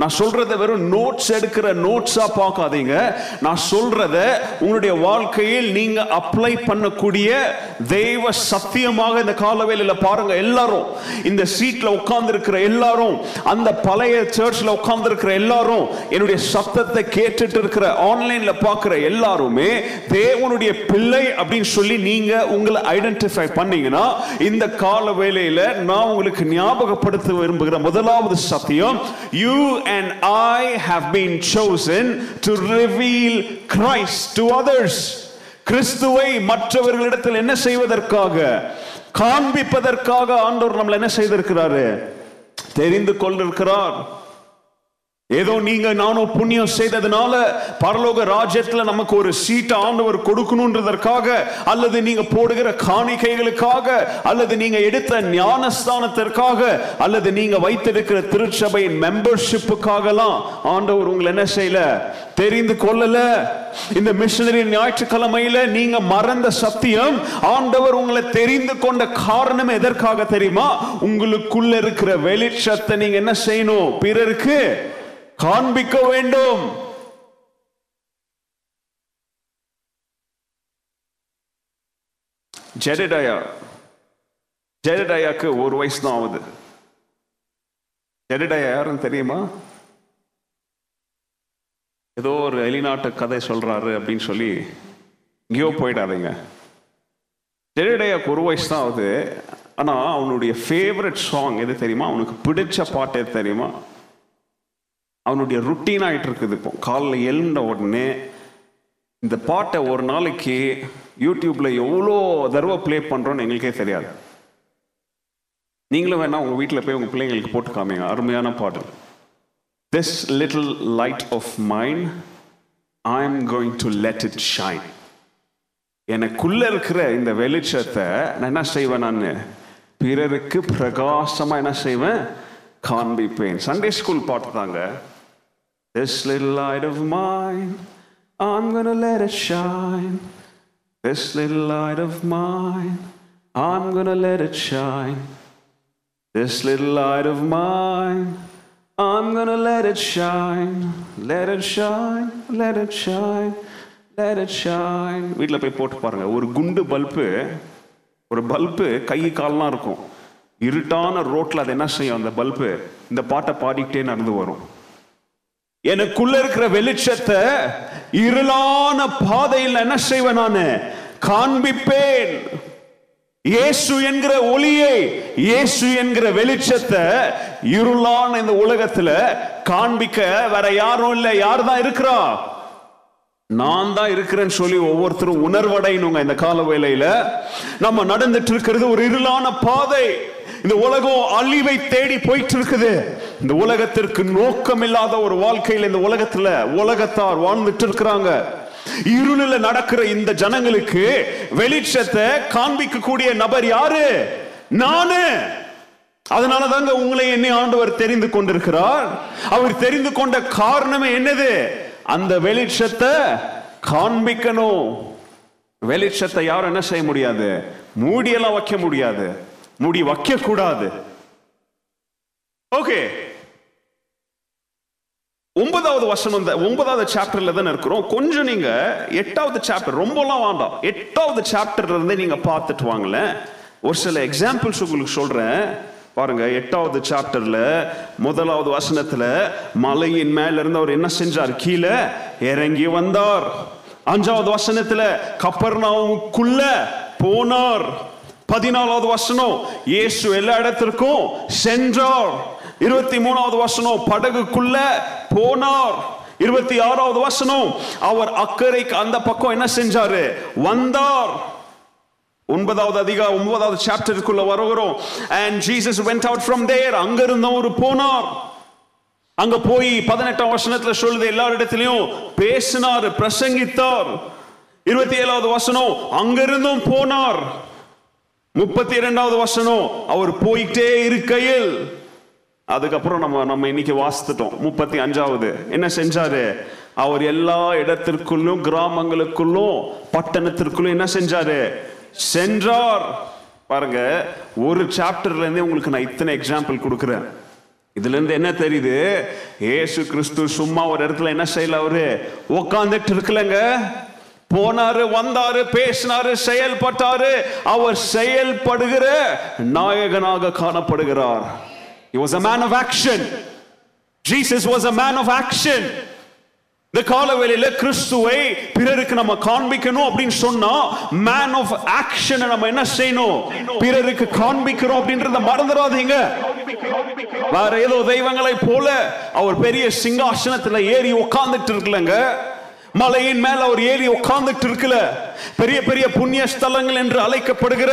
நான் சொல்றத வெறும் நோட்ஸ் எடுக்கிற நோட்ஸா பார்க்காதீங்க. நான் சொல்றத உங்களுடைய வாழ்க்கையில் நீங்க அப்ளை பண்ணக்கூடிய தெய்வ சத்தியமாக இந்த காலவேளையில பாருங்க. எல்லாரும் இந்த சீட்ல உட்கார்ந்து இருக்கிற எல்லாரும், அந்த பழைய சர்ச்ல உட்கார்ந்து இருக்கிற எல்லாரும், என்னுடைய சத்தத்தை கேட்டுட்டு இருக்கிற ஆன்லைன்ல பாக்குற எல்லாருமே தேவனுடைய பிள்ளை அப்படின்னு சொல்லி நீங்க உங்களை ஐடென்டிஃபை பண்ணீங்கன்னா, இந்த காலவேளையில நான் உங்களுக்கு ஞாபகப்படுத்த விரும்புகிற முதலாவது சத்தியம், you and I have been chosen to reveal Christ to others. கிறிஸ்துவை மற்றவர்களிடத்தில் என்ன செய்வதற்காக? காண்பிப்பதற்காக ஆண்டவர் நம்மளை என்ன செய்திருக்கிறாரு? தெரிந்து கொண்டிருக்கிறார். ஏதோ நீங்க நானும் புண்ணியம் செய்ததுனால பரலோக ராஜ்யத்துல நமக்கு ஒரு சீட்டை ஆண்டவர் கொடுக்கணும்ன்றதற்காக, அல்லது நீங்க போடுகிற காணிக்கைகளுக்காக, அல்லது நீங்க எடுத்த ஞானஸ்தானத்திற்காக, அல்லது நீங்க வைத்திருக்கிற திருச்சபையின் மெம்பர்ஷிப்புக்காகலாம் ஆண்டவர் உங்களை என்ன செய்யல? தெரிந்து கொள்ளல. இந்த மிஷனரி ஞாயிற்றுக்கிழமையில நீங்க மறந்த சத்தியம், ஆண்டவர் உங்களை தெரிந்து கொண்ட காரணம் எதற்காக தெரியுமா? உங்களுக்குள்ள இருக்கிற வெளிச்சத்தை நீங்க என்ன செய்யணும்? பிறருக்கு காண்பிக்க வேண்டும். ஜெரடயா ஜெரடயாக்கு ஒரு வயசு தான் ஆகுது. ஜெரடயா யாருன்னு தெரியுமா? ஏதோ ஒரு வெளிநாட்டு கதை சொல்றாரு அப்படின்னு சொல்லி இங்கேயோ போயிடாதீங்க. ஜெரடயாக்கு ஒரு வயசு தான் ஆகுது. ஆனா அவனுடைய ஃபேவரட் சாங் எது தெரியுமா? அவனுக்கு பிடிச்ச பாட்டு எது தெரியுமா? அவனுடைய ருட்டீன் ஆகிட்டு இருக்குது. இப்போ காலில் எழுந்த உடனே இந்த பாட்டை ஒரு நாளைக்கு யூடியூப்ல எவ்வளோ தடவை பிளே பண்ணுறோன்னு எங்களுக்கே தெரியாது. நீங்களும் வேணா உங்கள் வீட்டில் போய் உங்கள் பிள்ளைங்களுக்கு போட்டு காமிங்க. அருமையான பாடல். This little light of mine, I am going to let it shine. எனக்குள்ளே இருக்கிற இந்த வெளிச்சத்தை நான் என்ன செய்வேன், நான் பிறருக்கு பிரகாசமாக என்ன செய்வேன், காண்பிப்பேன். சண்டே ஸ்கூல் பாட்டு தாங்க. This little light of mine, I'm gonna let it shine. This little light of mine, I'm gonna let it shine. This little light of mine, I'm gonna let it shine. Let it shine, let it shine. வீட்டில் போய் போட்டு பாருங்க. ஒரு குண்டு bulb, ஒரு bulb கை கால்லாம் இருக்கும். இருட்டான ரோட்ல அதை என்ன செய்யும், அந்த பல்பு இந்த பாட்டை பாடிக்கிட்டே நடந்து வரும். எனக்குள்ள இருக்கிற வெளிச்சத்தை இருளான பாதையில் என்ன செய்வேன், நான் காண்பிப்பேன். இயேசு என்கிற ஒளியை, இயேசு என்கிற வெளிச்சத்தை இருளான இந்த உலகத்துல காண்பிக்க வேற யாரும் இல்லை. யார் தான் இருக்கிறா, நான் தான் இருக்கிறேன்னு சொல்லி ஒவ்வொருத்தரும் உணர்வடையணுங்க. இந்த கால வேளையில நம்ம நடந்துட்டு இருக்கிறது ஒரு இருளான பாதை. இந்த உலகம் அழிவை தேடி போயிட்டு இருக்குது. இந்த உலகத்திற்கு நோக்கம் இல்லாத ஒரு வாழ்க்கையில இந்த உலகத்துல உலகத்தார் வாழ்ந்துட்டு இருக்கிறாங்க. இருளில நடக்கிற இந்த ஜனங்களுக்கு வெளிச்சத்தை காண்பிக்க கூடிய நபர் யாரு, நானு. அதனாலதாங்க உங்களை என்னை ஆண்டவர் தெரிந்து கொண்டிருக்கிறார். அவர் தெரிந்து கொண்ட காரணமே என்னது, அந்த வெளிச்சத்தை காண்பிக்கணும். வெளிச்சத்தை யாரும் என்ன செய்ய முடியாது, மூடியெல்லாம் வைக்க முடியாது, மூடி வைக்க கூடாது. ஓகே, ஒன்பதாவது வசனம், ஒன்பதாவது சாப்டர்ல தான் இருக்கிறோம். கொஞ்சம் நீங்க எட்டாவது சாப்டர், ரொம்ப எல்லாம் வேண்டாம், எட்டாவது சாப்டர்ல இருந்து நீங்க பார்த்துட்டு வாங்கல. ஒரு சில எக்ஸாம்பிள்ஸ் உங்களுக்கு சொல்றேன் பாருங்க. எட்டாவது சாப்டர்ல முதலாவது வசனத்துல மலையின் மேல இருந்து அவர் என்ன செஞ்சார், கீழே இறங்கி வந்தார். அஞ்சாவது வசனத்துல கப்பர்நாவுக்குள்ள போனார். பதினாலாவது வசனம் இயேசு எல்லா இடத்திற்கும் சென்றார். இருபத்தி மூணாவது வசனம் படகுக்குள்ள போனார். இருபத்தி ஆறாவது வசனம் அவர் அக்கறைக்கு அந்த பக்கம் என்ன செஞ்சாரு, வந்தார். ஒன்பதாவது அதிகாரம் ஒன்பதாவது சாப்டருக்குள்ள வருகிறோம். And Jesus went out from there. அங்க இருந்து ஒரு போனார். அங்க போய் பதினெட்டாம் வசனத்துல சொல்லுது, எல்லா இடத்திலையும் பேசினார், பிரசங்கித்தார். இருபத்தி ஏழாவது வசனம் அங்கிருந்தும் போனார். முப்பத்தி இரண்டாவது வசனம் அவர் போயிட்டே இருக்கையில், அதுக்கப்புறம் நம்ம நம்ம இன்னைக்கு வாசித்துட்டோம். முப்பத்தி அஞ்சாவது என்ன செஞ்சாரு, அவர் எல்லா இடத்திற்குள்ளும் கிராமங்களுக்குள்ளும் பட்டணத்திற்குள்ளும் என்ன செஞ்சாரு, சென்றார். பாருங்க, ஒரு சாப்டர்ல இருந்து உங்களுக்கு நான் இத்தனை எக்ஸாம்பிள் கொடுக்கிறேன். இதுல இருந்து என்ன தெரியுது, இயேசு கிறிஸ்து சும்மா ஒரு இடத்துல என்ன செய்யல, அவரு உக்காந்துட்டு இருக்கலங்க. போனாரு, வந்தாரு, பேசினாரு, செயல்பட்டாரு. அவர் செயல்படுகிற நாயகனாக காணப்படுகிறார். He was a man of action. Jesus was a man of action. இந்த காலவேளையில கிறிஸ்துவை பிறருக்கு நம்ம காண்பிக்கணும் அப்படின்னு சொன்னா, man of action நம்ம என்ன செய்யணும், பிறருக்கு காண்பிக்கிறோம் அப்படின்றத மறந்துடாதீங்க. வேற ஏதோ தெய்வங்களை போல அவர் பெரிய சிங்காசனத்துல ஏறி உட்கார்ந்துட்டு இருக்கலங்க. மலையின் மேல அவர் ஏறி உட்கார்ந்துட்டு இருக்கல. பெரிய பெரிய புண்ணிய ஸ்தலங்கள் என்று அழைக்கப்படுகிற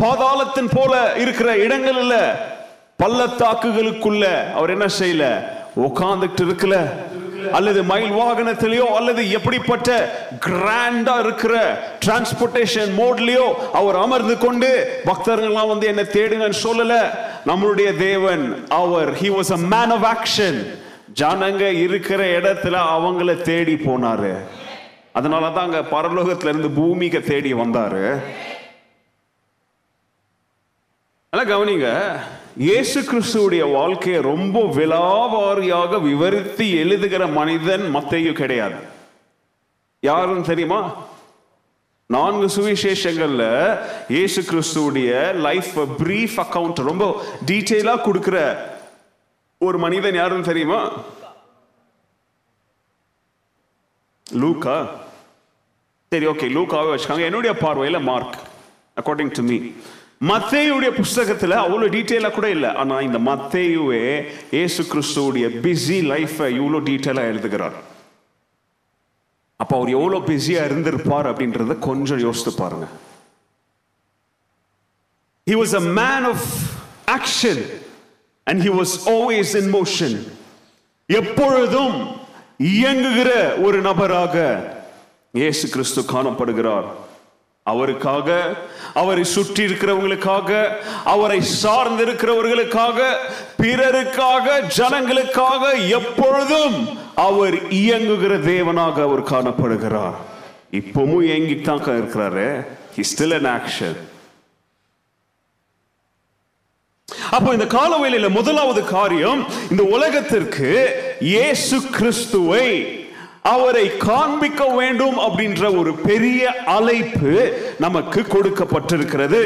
பாதாளத்தின் போல இருக்கிற இடங்கள்ல, பள்ளத்தாக்குகளுக்குள்ள அவர் என்ன செய்யல, உட்கார்ந்துட்டு இருக்கல. அல்லது மயில் வாகனத்திலேயோ அல்லது எப்படிப்பட்ட கிராண்டா இருக்கிற டிரான்ஸ்போர்டேஷன் மோட்லயோ அவர் அமர்ந்து கொண்டு பக்தர்கள்லாம் வந்து என்ன தேடுங்கன்னு சொல்லல. நம்மளுடைய தேவன் அவர் he was a man of action. ஜனங்க இருக்கிற இடத்துல அவங்கள தேடி போனாரு. அதனாலதான் அங்க பரலோகத்துல இருந்து பூமிக்கு தேடி வந்தாரு. நல்லா கவனிங்க, இயேசு கிறிஸ்துவுடைய வாழ்க்கையை ரொம்ப விலாவாரியாக விவரித்து எழுதுகிற மனிதன் மத்தேயு கிடையாது. யாருன்னு தெரியுமா, நான்கு சுவிசேஷங்கள்ல இயேசு கிறிஸ்துவுடைய லைஃப் பிரீஃப் அக்கவுண்ட் ரொம்ப டீட்டெயிலா கொடுக்கிற ஒரு மனிதன் யாருன்னு தெரியுமா, லூக்கா. சரி, ஓகே, லூக்காவே வச்சுக்காங்க. என்னுடைய பார்வையில மார்க், அக்கார்டிங் டு மீ. மத்தேயுடைய புஸ்தகத்துல அவ்வளோ டீட்டெயிலா கூட இல்லை. ஆனா இந்த மத்தேயுவே இயேசு கிறிஸ்துவுடைய பிஸி லைஃபை இவ்வளோ டீட்டெயிலா எழுதுகிறார். அப்ப அவர் எவ்வளோ பிஸியா இருந்திருப்பார் அப்படின்றத கொஞ்சம் யோசித்து பாருங்க. He was a man of action, and he was always in motion. எப்பொழுதும் இயங்குகிற ஒரு நபராக இயேசு கிறிஸ்து காணப்படுகிறார். அவருக்காக, அவரை சுற்றி இருக்கிறவங்களுக்காக, அவரை சார்ந்திருக்கிறவர்களுக்காக, பிறருக்காக, ஜனங்களுக்காக எப்பொழுதும் அவர் இயங்குகிற தேவனாக அவர் காணப்படுகிறார். இப்பவும் இயங்கிட்டாங்க இருக்கிறாரு. He still in action. அப்போ இந்த காலவேளையில முதலாவது காரியம், இந்த உலகத்திற்கு இயேசு கிறிஸ்துவை அவரை காண்பிக்க வேண்டும் அப்படின்ற ஒரு பெரிய அழைப்பு நமக்கு கொடுக்கப்பட்டிருக்கிறது.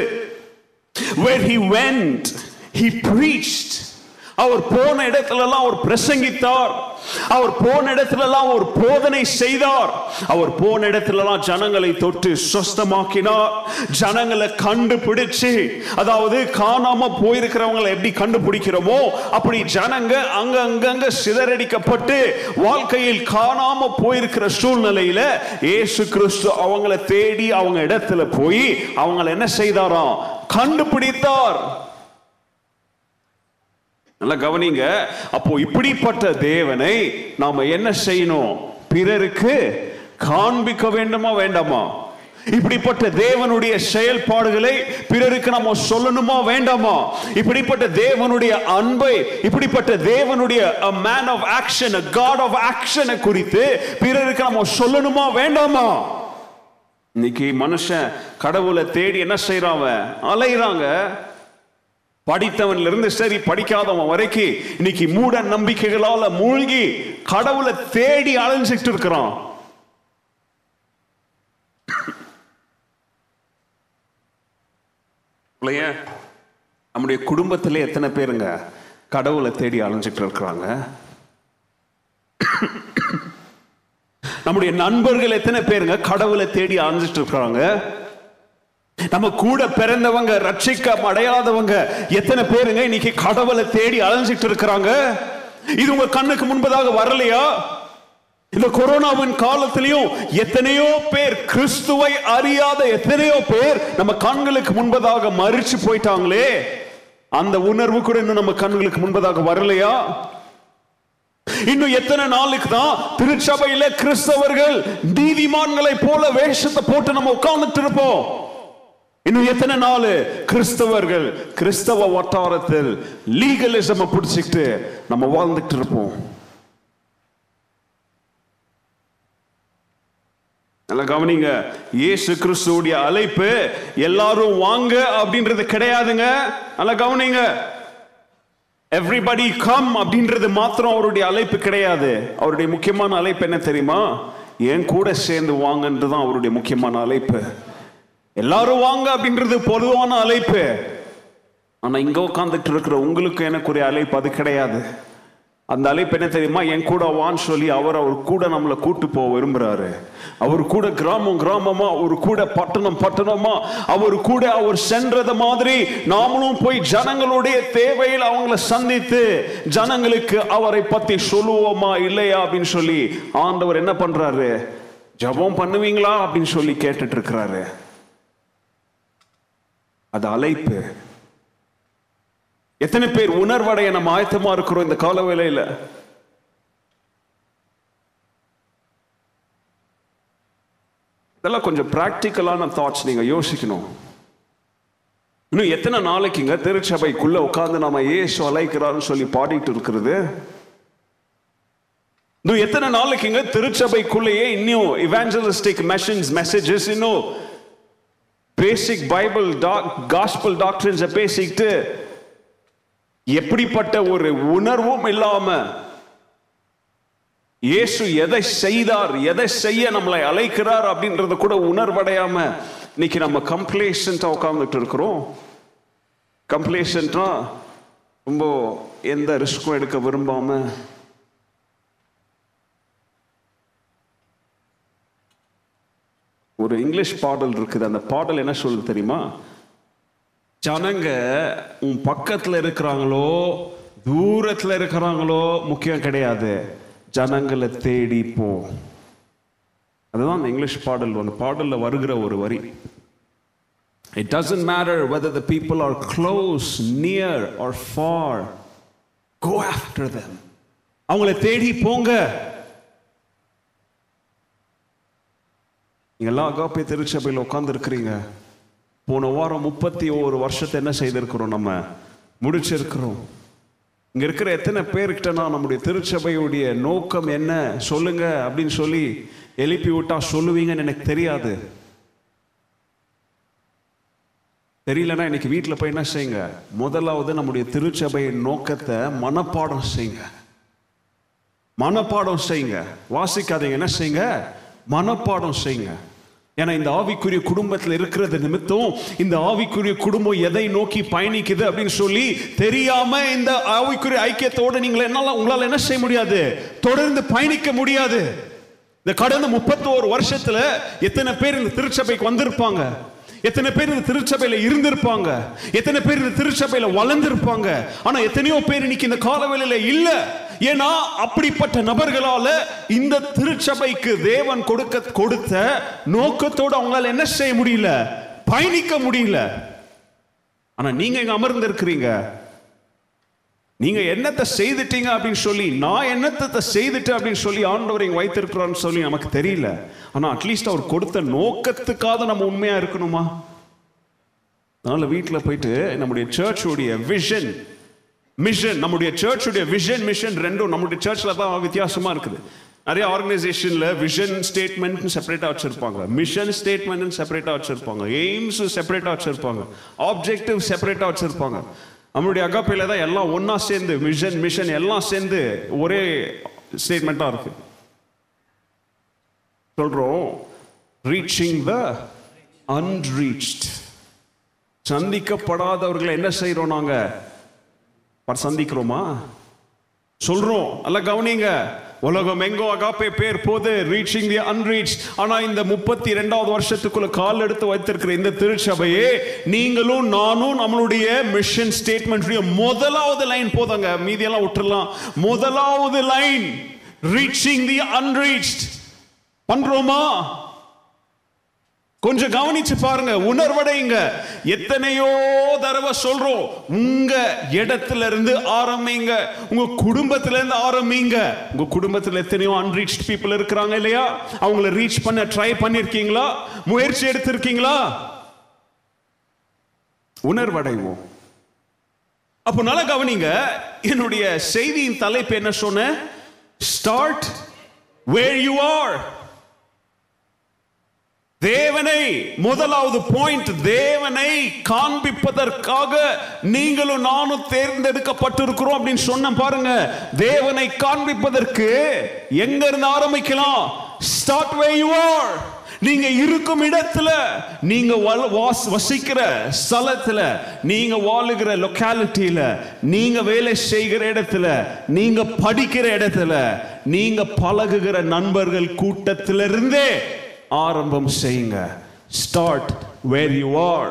Where he went, he preached. அவர் போன இடத்துல எல்லாம் அவர் பிரசங்கித்தார். அவர் போன இடத்துல எல்லாம் அவர் போதனை செய்தார். அவர் போன இடத்துல எல்லாம் ஜனங்களை தொட்டு சுஸ்தமாக்கினார். ஜனங்களை கண்டுபிடிச்சு, அதாவது காணாம போயிருக்கிறவங்களை எப்படி கண்டுபிடிக்கிறோமோ அப்படி ஜனங்க அங்க அங்கங்க சிதறடிக்கப்பட்டு வாழ்க்கையில் காணாம போயிருக்கிற சூழ்நிலையில இயேசு கிறிஸ்து அவங்களை தேடி அவங்க இடத்துல போய் அவங்களை என்ன செய்தாராம்? கண்டுபிடித்தார். நல்லா கவனிங்க. அப்போ இப்படிப்பட்ட தேவனை நாம என்ன செய்யணும்? பிறருக்கு காண்பிக்க வேண்டுமா வேண்டாமா? இப்படிப்பட்ட தேவனுடைய செயல்பாடுகளை பிறருக்கு நம்ம சொல்லணுமா வேண்டாமா? இப்படிப்பட்ட தேவனுடைய அன்பை, இப்படிப்பட்ட தேவனுடைய a man of action, a God of action குறித்து பிறருக்கு நம்ம சொல்லணுமா வேண்டாமா? இன்னைக்கு மனுஷன் கடவுளை தேடி என்ன செய்யறாங்க? அலைறாங்க. படித்தவன்ல இருந்து சரி படிக்காதவன் வரைக்கும் இன்னைக்கு மூட நம்பிக்கைகளால மூழ்கி கடவுளை தேடி அலைஞ்சிட்டு இருக்கிறான். நம்முடைய குடும்பத்திலே எத்தனை பேருங்க கடவுளை தேடி அலைஞ்சிட்டு இருக்கிறாங்க? நம்முடைய நண்பர்கள் எத்தனை பேருங்க கடவுளை தேடி அலைஞ்சிட்டு இருக்கிறாங்க? நம்ம கூட பிறந்தவங்க, ரட்சிக்க அடையாதவங்க எத்தனை பேருங்க இன்னைக்கு கடவுளை தேடி அலைஞ்சிட்டு இருக்கிறாங்க? இது உங்க கண்ணுக்கு முன்பதாக வரலையா? இந்த கொரோனாவின் காலத்திலையும் எத்தனையோ பேர், கிறிஸ்துவை அறியாத எத்தனையோ பேர் நம்ம கண்களுக்கு முன்பதாக மறிச்சு போயிட்டாங்களே. அந்த உணர்வு கூட இன்னும் நம்ம கண்களுக்கு முன்பதாக வரலையா? இன்னும் எத்தனை நாளுக்கு தான் திருச்சபையில கிறிஸ்தவர்கள் நீதிமான்களை போல வேஷத்தை போட்டு நம்ம உட்கார்ந்துட்டு இருப்போம்? இன்னும் எத்தனை நாள் கிறிஸ்தவர்கள் கிறிஸ்தவ வட்டாரத்தில் லீகலிசம் பிடிச்சிட்டு நம்ம வாழ்ந்துட்டு இருப்போம்? நல்லா கவனிங்க. இயேசு கிறிஸ்துவுடைய அழைப்பு எல்லாரும் வாங்க அப்படின்றது கிடையாதுங்க. நல்லா கவனிங்க. எவ்ரிபடி கம் அப்படின்றது மாத்திரம் அவருடைய அழைப்பு கிடையாது. அவருடைய முக்கியமான அழைப்பு என்ன தெரியுமா? என் கூட சேர்ந்து வாங்கன்றதுதான் அவருடைய முக்கியமான அழைப்பு. எல்லாரும் வாங்க அப்படின்றது பொதுவான அழைப்பு. ஆனா இங்க உட்கார்ந்துட்டு இருக்கிற உங்களுக்கு எனக்குரிய அழைப்பு அது கிடையாது. அந்த அழைப்பு என்ன தெரியுமா? என் கூட வான்னு சொல்லி அவர் அவர் கூட நம்மளை கூட்டு போக விரும்புறாரு. அவர் கூட கிராமம் கிராமமா, அவர் கூட பட்டணம் பட்டணமா, அவர் கூட அவர் சென்றது மாதிரி நாமளும் போய் ஜனங்களுடைய தேவையில் அவங்களை சந்தித்து ஜனங்களுக்கு அவரை பத்தி சொல்லுவோமா இல்லையா அப்படின்னு சொல்லி ஆண்டவர் என்ன பண்றாரு? ஜபம் பண்ணுவீங்களா அப்படின்னு சொல்லி கேட்டுட்டு இருக்கிறாரு. அது அழைப்பு. எத்தனை பேர் உணர்வடைய நம்ம ஆயத்தமா இருக்கிறோம் இந்த காலவேளையில? இதெல்லாம் கொஞ்சம் பிராக்டிக்கலான தாட்ஸ், நீங்க யோசிக்கணும். இன்னும் எத்தனை நாளைக்குங்க திருச்சபைக்குள்ள உட்கார்ந்து நாம இயேசு அழைக்கிறான்னு சொல்லி பாடிட்டு இருக்கிறது? இன்னும் எத்தனை நாளைக்குங்க திருச்சபைக்குள்ளேயே இன்னும் இவாஞ்சலிஸ்டிக் மெஷன்ஸ் மெசேஜஸ், இன்னும் பேசிக் பைபிள் காஸ்பல் டாக்டரின்ஸ் பேசிக்கிட்டு எப்படிப்பட்ட ஒரு உணர்வும் இல்லாம இயேசு எதை செய்தார், எதை செய்ய நம்மளை அழைக்கிறார் அப்படின்றத கூட உணர்வடையாம இன்னைக்கு நம்ம கம்ப்ளேசன்ட்டா உட்கார்ந்துட்டு இருக்கிறோம். கம்ப்ளேசன்ட்டா ரொம்ப எந்த ரிஸ்க்கும் எடுக்க விரும்பாம ஒரு இங்கிலீஷ் பாடல் இருக்குது. அந்த பாடல் என்ன சொல்லு தெரியுமா? ஜனங்க உன் பக்கத்தில் இருக்கிறாங்களோ தூரத்தில் இருக்கிறாங்களோ முக்கியம் கிடையாது, ஜனங்களை தேடி போ. அதுதான் அந்த இங்கிலீஷ் பாடல். அந்த பாடலில் வருகிற ஒரு வரி, It doesn't matter whether the people are close, near or far. Go after them. அவங்களை தேடி போங்க. நீங்க எல்லாம் அகாபே திருச்சபையில் உட்கார்ந்து இருக்கிறீங்க. போன வாரம் முப்பத்தி ஒரு வருஷத்தை என்ன செய்திருக்கிறோம், நம்ம முடிச்சிருக்கிறோம். இங்க இருக்கிற எத்தனை பேருக்கிட்டனா நம்முடைய திருச்சபையுடைய நோக்கம் என்ன சொல்லுங்க அப்படின்னு சொல்லி எழுப்பி விட்டா சொல்லுவீங்கன்னு எனக்கு தெரியாது. தெரியலன்னா இன்னைக்கு வீட்டில் போய் என்ன செய்யுங்க, முதலாவது நம்முடைய திருச்சபையின் நோக்கத்தை மனப்பாடம் செய்யுங்க. மனப்பாடம் செய்யுங்க, வாசிக்காதீங்க, என்ன செய்யுங்க, மனப்பாடம் செய்யுங்க. ஏன்னா இந்த ஆவிக்குரிய குடும்பத்தில் இருக்கிறது நிமித்தம் இந்த ஆவிக்குரிய குடும்பம் எதை நோக்கி பயணிக்குது அப்படின்னு சொல்லி தெரியாம இந்த ஆவிக்குரிய ஐக்கியத்தோடு நீங்க என்னால உங்களால என்ன செய்ய முடியாது, தொடர்ந்து பயணிக்க முடியாது. இந்த கடந்த முப்பத்தோரு வருஷத்துல எத்தனை பேர் இந்த திருச்சபைக்கு வந்திருப்பாங்க, எத்தனை பேர் இந்த திருச்சபையில இருந்திருப்பாங்க, எத்தனை பேர் இந்த திருச்சபையில வளர்ந்திருப்பாங்க. ஆனா எத்தனையோ பேர் இன்னைக்கு இந்த காலவேளையில இல்ல. ஏன்னா அப்படிப்பட்ட நபர்களால இந்த திருச்சபைக்கு தேவன் கொடுக்க கொடுத்த நோக்கத்தோடு அவங்களால என்ன செய்ய முடியல, பயணிக்க முடியல. ஆனா நீங்க இங்க அமர்ந்திருக்கிறீங்க. நீங்க என்னத்தை செய்துட்டீங்க அப்படின்னு சொல்லி, நான் என்னத்தை செய்துட்டேன் அப்படின்னு சொல்லி ஆண்டவர் இங்க வைத்திருக்கிறான்னு சொல்லி நமக்கு தெரியல. ஆனா அட்லீஸ்ட் அவர் கொடுத்த நோக்கத்துக்காக நம்ம உண்மையா இருக்கணுமா? அதனால வீட்டில் போயிட்டு நம்முடைய சர்ச்சுடைய விஷன் மிஷன், நம்முடைய சர்ச்சுடைய விஷன் மிஷன் ரெண்டும் நம்முடைய சர்ச்ல தான் வித்தியாசமா இருக்குது. நிறைய ஆர்கனைசேஷன்ல விஷன் ஸ்டேட்மெண்ட் செப்பரேட்டா வச்சிருப்பாங்க, மிஷன் ஸ்டேட்மெண்ட் செப்பரேட்டா வச்சிருப்பாங்க, எய்ம்ஸ் செப்பரேட்டா வச்சிருப்பாங்க, ஆப்ஜெக்டிவ் செப்பரேட்டா வச்சிருப்பாங்க. நம்மளுடைய அகாப்பையில தான் எல்லாம் ஒன்னா சேர்ந்து மிஷன் மிஷன் எல்லாம் சேர்ந்து ஒரே ஸ்டேட்மெண்டா இருக்கு. சொல்றோம் ரீச்சிங் த அன்ரீச்ட், சந்திக்கப்படாதவர்களை என்ன செய்யறோம், நாங்க சந்திக்கிறோமா சொல்றோம். அல்ல கவனிங்க, உலகம் எங்கோ அகாப்பே பேர் போது, ரீச்சிங் தி அன்ரீச்ட். ஆனா இந்த முப்பத்தி இரண்டாவது வருஷத்துக்குள்ள கால் எடுத்து வைத்திருக்கிற இந்த திருச்சபையே நீங்களும் நானும் நம்மளுடைய மிஷன் ஸ்டேட்மெண்ட்டைய முதலாவது லைன் போதாங்க, மீதியெல்லாம் விட்டுறலாம். முதலாவது லைன் ரீச்சிங் தி அன்ரீச்ட் பண்றோமா? கொஞ்சம் கவனிச்சு பாருங்க, உணர்வடைங்க. எத்தனையோ தடவை சொல்றோம், உங்க இடத்துல இருந்து ஆரம்பிங்க, உங்க குடும்பத்துல இருந்து ஆரம்பிங்க. உங்க குடும்பத்துல எத்தனையோ அன்ரீச்ட் பீப்புள் இருக்கிறாங்க இல்லையா? அவங்கள ரீச் பண்ண ட்ரை பண்ணிருக்கீங்களா? முயற்சி எடுத்திருக்கீங்களா? உணர்வடைவோம். அப்போ நல்லா கவனிங்க, என்னுடைய செய்தியின் தலைப்பு என்ன சொன்ன, ஸ்டார்ட் வேர் யூ ஆர். தேவனை முதலாவது பாயிண்ட், தேவனை காண்பிப்பதற்காக நீங்களும் நானும் தேர்ந்தெடுக்கப்பட்டிருக்கிறோம் அப்படின்னு சொன்ன பாருங்க. தேவனை காண்பிப்பதற்கு எங்க இருந்து ஆரம்பிக்கலாம்? Start where you are. நீங்க இருக்கும் இடத்துல, நீங்க வசிக்கிற ஸ்தலத்துல, நீங்க வாழுகிற லொக்காலிட்டியில, நீங்க வேலை செய்கிற இடத்துல, நீங்க படிக்கிற இடத்துல, நீங்க பழகுகிற நண்பர்கள் கூட்டத்திலிருந்தே ஆரம்பம் செய்யுங்க. Start where you are.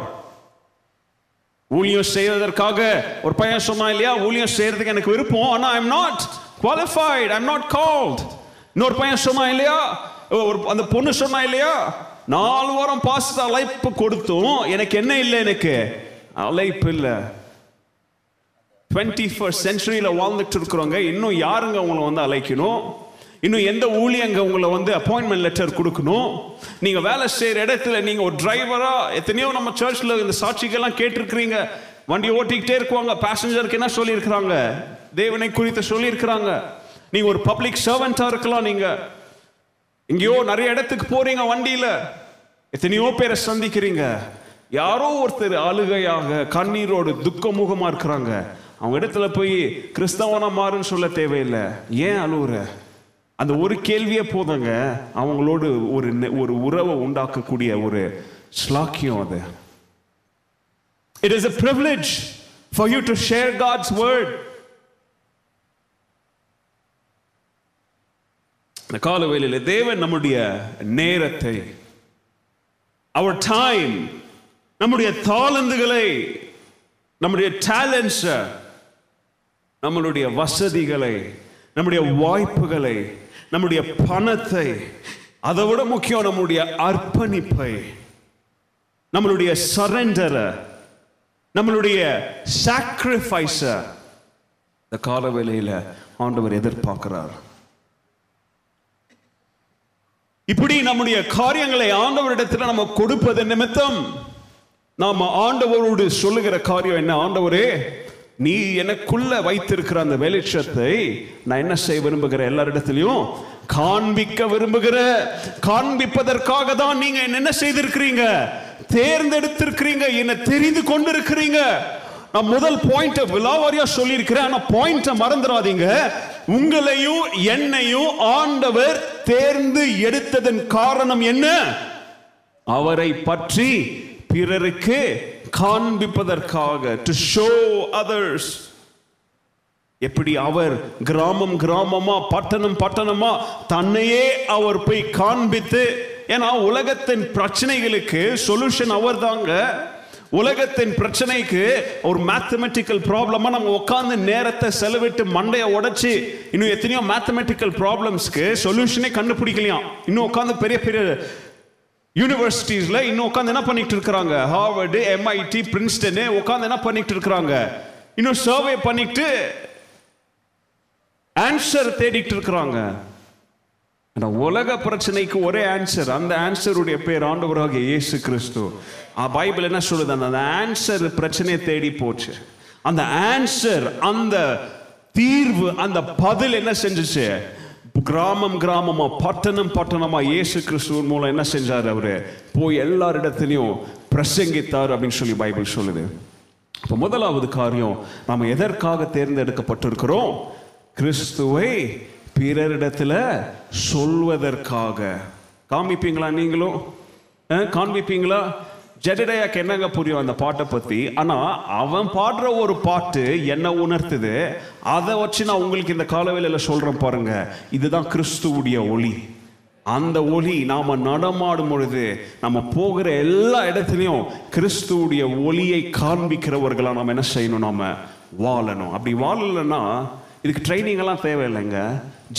ஊழியம் செய்வதற்காக ஒரு பையன் சொன்னா இல்லையா, ஊழியம் செய்யறதுக்கு எனக்கு விருப்பம், ஆனா I am not qualified, I am not called. இன்னொரு பையன் சொன்னா இல்லையா, ஒரு அந்த பொண்ணு சொன்னா இல்லையா, நாலு வாரம் பாஸ்ட் அழைப்பு கொடுத்தும் எனக்கு என்ன இல்லை, எனக்கு அழைப்பு இல்லை. டுவெண்ட்டி ஃபர்ஸ்ட் சென்ச்சுரியில வாழ்ந்துட்டு இருக்கிறவங்க இன்னும் யாருங்க உங்களை வந்து அழைக்கணும்? இன்னும் எந்த ஊழியங்க உங்களை வந்து அப்பாயின்மெண்ட் லெட்டர் கொடுக்கணும்? நீங்க வேலை செய்யற இடத்துல நீங்க ஒரு டிரைவரா, எத்தனையோ நம்ம சர்ச்சில் இந்த சாட்சிகள்லாம் கேட்டிருக்கிறீங்க, வண்டி ஓட்டிக்கிட்டே இருக்குவாங்க, பேசஞ்சருக்கு என்ன சொல்லியிருக்கிறாங்க, தேவனை குறித்து சொல்லியிருக்கிறாங்க. நீங்க ஒரு பப்ளிக் சர்வெண்டா இருக்கலாம், நீங்க எங்கேயோ நிறைய இடத்துக்கு போறீங்க, வண்டியில எத்தனையோ பேரை சந்திக்கிறீங்க, யாரோ ஒருத்தர் அழுகையாக கண்ணீரோடு துக்கமுகமா இருக்கிறாங்க. அவங்க இடத்துல போய் கிறிஸ்தவனா மாறுன்னு சொல்ல தேவையில்லை. ஏன் அழுகுற? அந்த ஒரு கேள்வியே போதுங்க, அவங்களோடு ஒரு ஒரு உறவை உண்டாக்கக்கூடிய ஒரு ஸ்லாக்கியம் அது. It is a privilege for you to share God's word. இந்த காலவேளையிலே தேவன் நம்முடைய நேரத்தை, our time, நம்முடைய தாளந்துகளை, நம்முடைய talents, நம்மளுடைய வசதிகளை, நம்முடைய வாய்ப்புகளை, நம்முடைய பணத்தை, அதை விட முக்கியம் நம்முடைய அர்ப்பணிப்பை, நம்மளுடைய சரண்டரை, நம்மளுடைய சாக்ரிஃபைஸை இந்த கால வேளையில் ஆண்டவர் எதிர்பார்க்கிறார். இப்படி நம்முடைய காரியங்களை ஆண்டவரிடத்தில் நம்ம கொடுப்பது நிமித்தம் நாம் ஆண்டவரோடு சொல்லுகிற காரியம் என்ன? ஆண்டவரே, நீ எனக்குள்ள வைத்திருக்கிற அந்த வெளிச்சத்தை நான் என்ன செய்ய விரும்புகிற? எல்லாரிடத்திலையும் காண்பிக்க விரும்புகிற, காண்பிப்பதற்காக தான் நீங்க என்ன செய்திருக்கிறீங்க? தேர்ந்தெடுத்திருக்கிறீங்க, என்ன தெரிந்து கொண்டிருக்கிறீங்க. நான் முதல் பாயிண்ட் விலாவாரியா சொல்லியிருக்கிறேன், ஆனா பாயிண்ட் மறந்துடாதீங்க. உங்களையும் என்னையும் ஆண்டவர் தேர்ந்து எடுத்ததன் காரணம் என்ன? அவரை பற்றி பிறருக்கு காண்பிப்பதற்காக, to show others. எப்படி அவர் கிராமம் கிராமமா, பட்டணம் பட்டணமா தன்னையே அவர் போய் காண்பித்து, ஏன்னா உலகத்தின் பிரச்சனைகளுக்கு சொல்யூஷன் அவர் தாங்க. உலகத்தின் பிரச்சனைக்கு ஒரு மேத்தமெட்டிக்கல் ப்ராப்ளமா நம்ம உட்கார்ந்து நேரத்தை செலவிட்டு மண்டையை உடைச்சு இன்னும் எத்தனையோ மேத்தமெட்டிக்கல் ப்ராப்ளம்ஸ்க்கு சொல்யூஷனே கண்டுபிடிக்கலையா? இன்னும் உட்காந்து பெரிய பெரிய யூனிவர்சிட்டிஸ்ல இன்னும் உட்காந்து என்ன பண்ணிட்டு இருக்கிறாங்க? ஹார்வர்டு, எம்ஐடி, பிரின்ஸ்டன் உட்காந்து என்ன பண்ணிட்டு இருக்கிறாங்க? இன்னும் சர்வே பண்ணிட்டு ஆன்சர் தேடிட்டு இருக்கிறாங்க. உலக பிரச்சனைக்கு ஒரே ஆன்சர், அந்த ஆன்சருடைய பேர் ஆண்டவராகிய இயேசு கிறிஸ்து. பைபிள் என்ன சொல்லுது? அந்த ஆன்சர் பிரச்சனையை தேடி போச்சு. அந்த ஆன்சர், அந்த தீர்வு, அந்த பதில் என்ன செஞ்சிச்சு? கிராமம் கிராமமா, பட்டணம் பட்டணமா இயேசு கிறிஸ்துவின் மூலம் என்ன செஞ்சார்? அவரு போய் எல்லாரிடத்திலையும் பிரசங்கித்தார் அப்படின்னு சொல்லி பைபிள் சொல்லுது. இப்போ முதலாவது காரியம், நாம் எதற்காக தேர்ந்தெடுக்கப்பட்டிருக்கிறோம்? கிறிஸ்துவை பிறரிடத்தில் சொல்வதற்காக. காண்பிப்பீங்களா? நீங்களும் காண்பிப்பீங்களா? ஜெடடையாக்கு என்னங்க புரியும் அந்த பாட்டை பற்றி? ஆனால் அவன் பாடுற ஒரு பாட்டு என்ன உணர்த்துது, அதை வச்சு நான் உங்களுக்கு இந்த காலவேளையில் சொல்கிறேன் பாருங்க. இதுதான் கிறிஸ்துவுடைய ஒளி. அந்த ஒளி நாம் நடமாடும் பொழுது நம்ம போகிற எல்லா இடத்துலையும் கிறிஸ்துவுடைய ஒளியை காண்பிக்கிறவர்களாக நாம் என்ன செய்யணும்? நாம் வாழணும். அப்படி வாழலைன்னா இதுக்கு ட்ரைனிங் எல்லாம் தேவையில்லைங்க,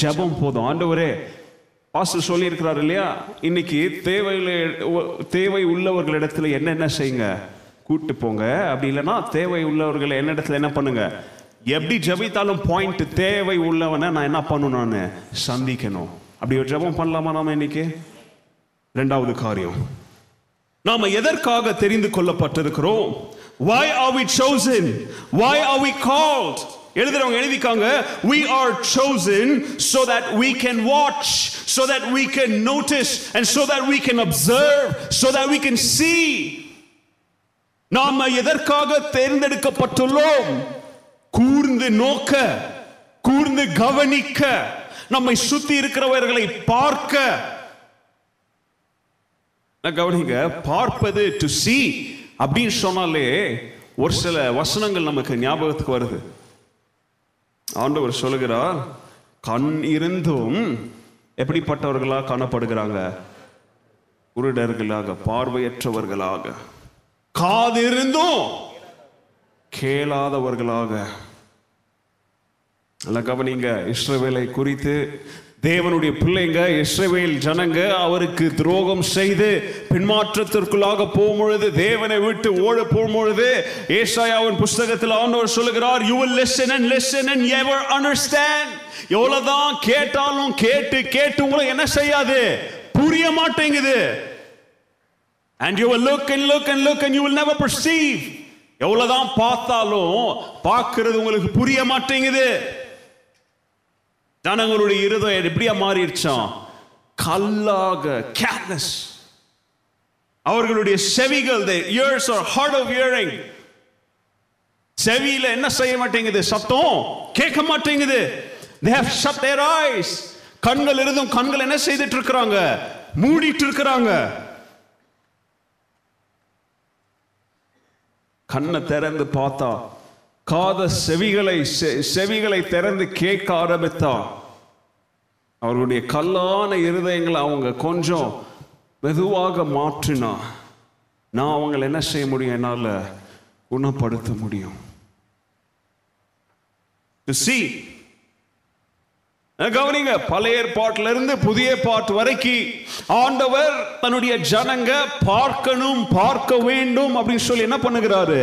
ஜபம் போதும். ஆண்டவரே, பாஸ்டர் சொல்லியிருக்கிறார் இல்லையா, இன்னைக்கு தேவையில் தேவை உள்ளவர்களிடத்துல என்னென்ன செய்யுங்க? கூப்பிட்டு போங்க. அப்படி இல்லைன்னா தேவை உள்ளவர்களை என்ன இடத்துல என்ன பண்ணுங்க? எப்படி ஜபித்தாலும் பாயிண்ட், தேவை உள்ளவனை நான் என்ன பண்ணணும்? நான் சந்திக்கணும். அப்படி ஒரு ஜபம் பண்ணலாமா நாம இன்னைக்கு? ரெண்டாவது காரியம், நாம எதற்காக தெரிந்து கொள்ளப்பட்டிருக்கிறோம்? Why are we chosen? Why are we called? எழுதுறவங்க எழுதிக்காங்க, we are chosen so that we can watch, so that we can notice, and so that we can observe, so that we can see. நாம் எதற்காக தேர்ந்தெடுக்கப்பட்டுள்ளோம்? கூர்ந்து நோக்க, கூர்ந்து கவனிக்க, நம்மை சுத்தி இருக்கிறவர்களை பார்க்க. கவனிங்க, பார்ப்பது to see அப்படின்னு சொன்னாலே ஒரு சில வசனங்கள் நமக்கு ஞாபகத்துக்கு வருது. ஆண்டவர் சொல்லுகிறார், கண் இருந்தும் எப்படிப்பட்டவர்களாக காணப்படுகிறாங்க? குருடர்களாக, பார்வையற்றவர்களாக. காது இருந்தும் கேளாதவர்களாக. நல்லா கவனிங்க, இஸ்ரவேலை குறித்து தேவனுடைய பிள்ளைங்க, இஸ்ரவேல் ஜனங்க அவருக்கு துரோகம் செய்து பின்மாற்றத்திற்குள்ளாக போகும்பொழுது, தேவனை விட்டு ஓட போகும்பொழுது, ஏசாயாவின் புஸ்தகத்தில் ஆண்டவர் சொல்லுகிறார், you will listen and listen and never understand. எவ்வளவுதான் கேட்டாலும் கேட்டு கேட்டு உங்களுக்கு என்ன செய்யாது? புரிய மாட்டேங்குது. And you will look and look and look and you will never perceive. எவ்வளவுதான் பார்த்தாலும் பார்க்கிறது உங்களுக்கு புரிய மாட்டேங்குது. ஜனங்களுடைய இருதயம் எப்படியா மாறிடுச்சான்? கல்லாக, கேர்லெஸ். அவர்களுடைய செவிகள், ears are hard of hearing. செவியில என்ன செய்ய மாட்டேங்குது? சத்தம் கேட்க மாட்டேங்குது. They have shut their eyes. கண்கள் இருந்தும் கண்கள் என்ன செய்துட்டு இருக்கிறாங்க? மூடிட்டு இருக்கிறாங்க. கண்ணை திறந்து பார்த்தா, காத செவிகளை செவிகளை திறந்து கேட்க ஆரம்பித்தா, அவர்களுடைய கல்லான இருதயங்களை அவங்க கொஞ்சம் மெதுவாக மாற்றினா, நான் அவங்களை என்ன செய்ய முடியும்? என்னால் குணப்படுத்த முடியும். To see. கவனிங்க, பழைய ஏற்பாட்டில இருந்து புதிய ஏற்பாட்டு வரைக்கும் ஆண்டவர் தன்னுடைய ஜனங்க பார்க்கணும், பார்க்க வேண்டும் அப்படின்னு சொல்லி என்ன பண்ணுகிறாரு,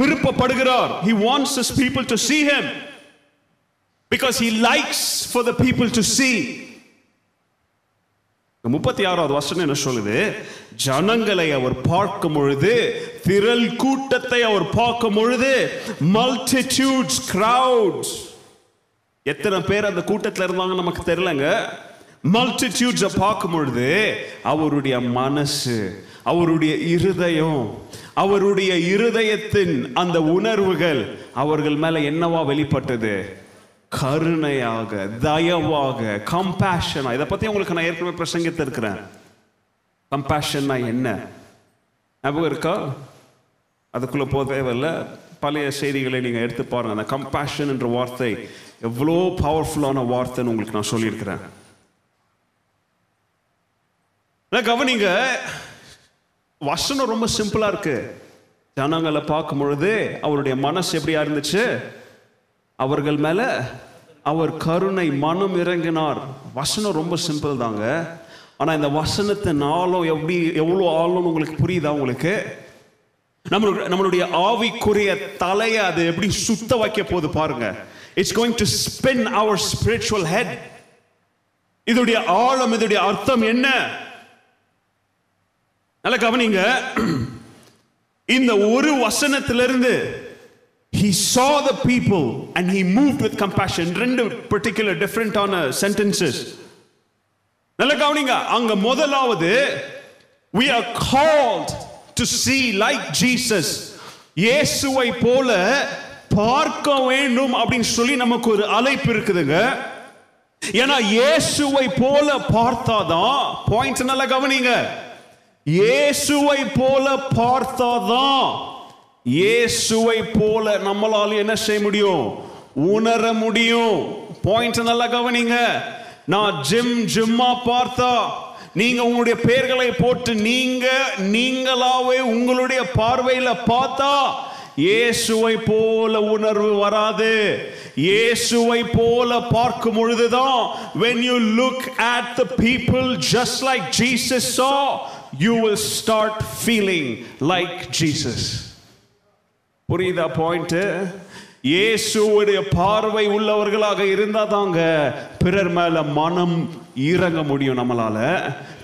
விருப்பப்படுகிறார். He wants his people to see him because he likes for the people to see. முப்பத்தி ஆறாவது வசனம் என்ன சொல்லுது, ஜனங்களை அவர் பார்க்கும் பொழுது, திரள் கூட்டத்தை அவர் பார்க்கும் பொழுது, multitudes, crowds. எத்தனை பேர் அந்த கூட்டத்தில் இருந்தாங்க நமக்கு தெரியலங்க. மல்டிடியூட்ஸ் பார்க்கும் பொழுது அவருடைய மனசு, அவருடைய இருதயம், அவருடைய இருதயத்தின் அந்த உணர்வுகள் அவர்கள் மேல என்னவா வெளிப்பட்டது, கருணையாக, தயவாக, கம்பேஷனா. இதை பத்தி உங்களுக்கு நான் ஏற்கனவே பிரசங்கித்து இருக்கிறேன். கம்பேஷன்னா என்ன ஞாபகம் இருக்கா? அதுக்குள்ள போதேவையில்லை, பழைய செய்திகளை நீங்கள் எடுத்து பாருங்கள். அந்த கம்பேஷன் என்ற வார்த்தை எவ்வளோ பவர்ஃபுல்லான வார்த்தைன்னு உங்களுக்கு நான் சொல்லியிருக்கிறேன். கவனிங்க, வசனம் ரொம்ப சிம்பிளாக இருக்கு. ஜனங்களை பார்க்கும் பொழுது அவருடைய மனசு எப்படியா இருந்துச்சு, அவர்கள் மேல அவர் கருணை மனம் இறங்கினார். வசனம் ரொம்ப சிம்பிள் தாங்க, ஆனால் இந்த வசனத்தை நாளும் எப்படி எவ்வளோ ஆளும் உங்களுக்கு புரியுதா? உங்களுக்கு நம்மளுடைய ஆவிக்குரிய தலையை அது எப்படி சுத்த வைக்க போது பாருங்க. It's going to spin our spiritual head. இதோடைய ஆழம், இதோடைய அர்த்தம் என்ன? நல்ல கவனிங்க, இந்த ஒரு வசனத்திலிருந்து he saw the people and he moved with compassion. ரெண்டு particular different on sentences. நல்ல கவனிங்க, அங்க முதலாவது we are called to see like Jesus. இயேசுவை போல பார்க்க வேண்டும் அப்படின்னு சொல்லி நமக்கு ஒரு அழைப்பு இருக்குதுங்க. ஏன்னா இயேசுவை போல பார்த்தாதான் பாயிண்ட். நல்லா கவனிங்க, இயேசுவை போல பார்த்தாதான் இயேசுவை போல நம்மளால என்ன செய்ய முடியும், உணர முடியும். பாயிண்ட் நல்லா கவனிங்க. நான் ஜிம் ஜிம்மா பார்த்தா, நீங்க உங்களுடைய பெயர்களை போட்டு நீங்க நீங்களாவே உங்களுடைய பார்வையில பார்த்தா இயேசுவை போல உணர்வு வராது. இயேசுவை போல பார்க்கும் பொழுதுதான் when you look at the people just like Jesus saw, you will start feeling like Jesus. புரியுதா பாயிண்ட்? இயேசுவுடைய பார்வை உள்ளவர்களாக இருந்தா தாங்க பிறர் மேல மனம் இறங்க முடியும், நம்மளால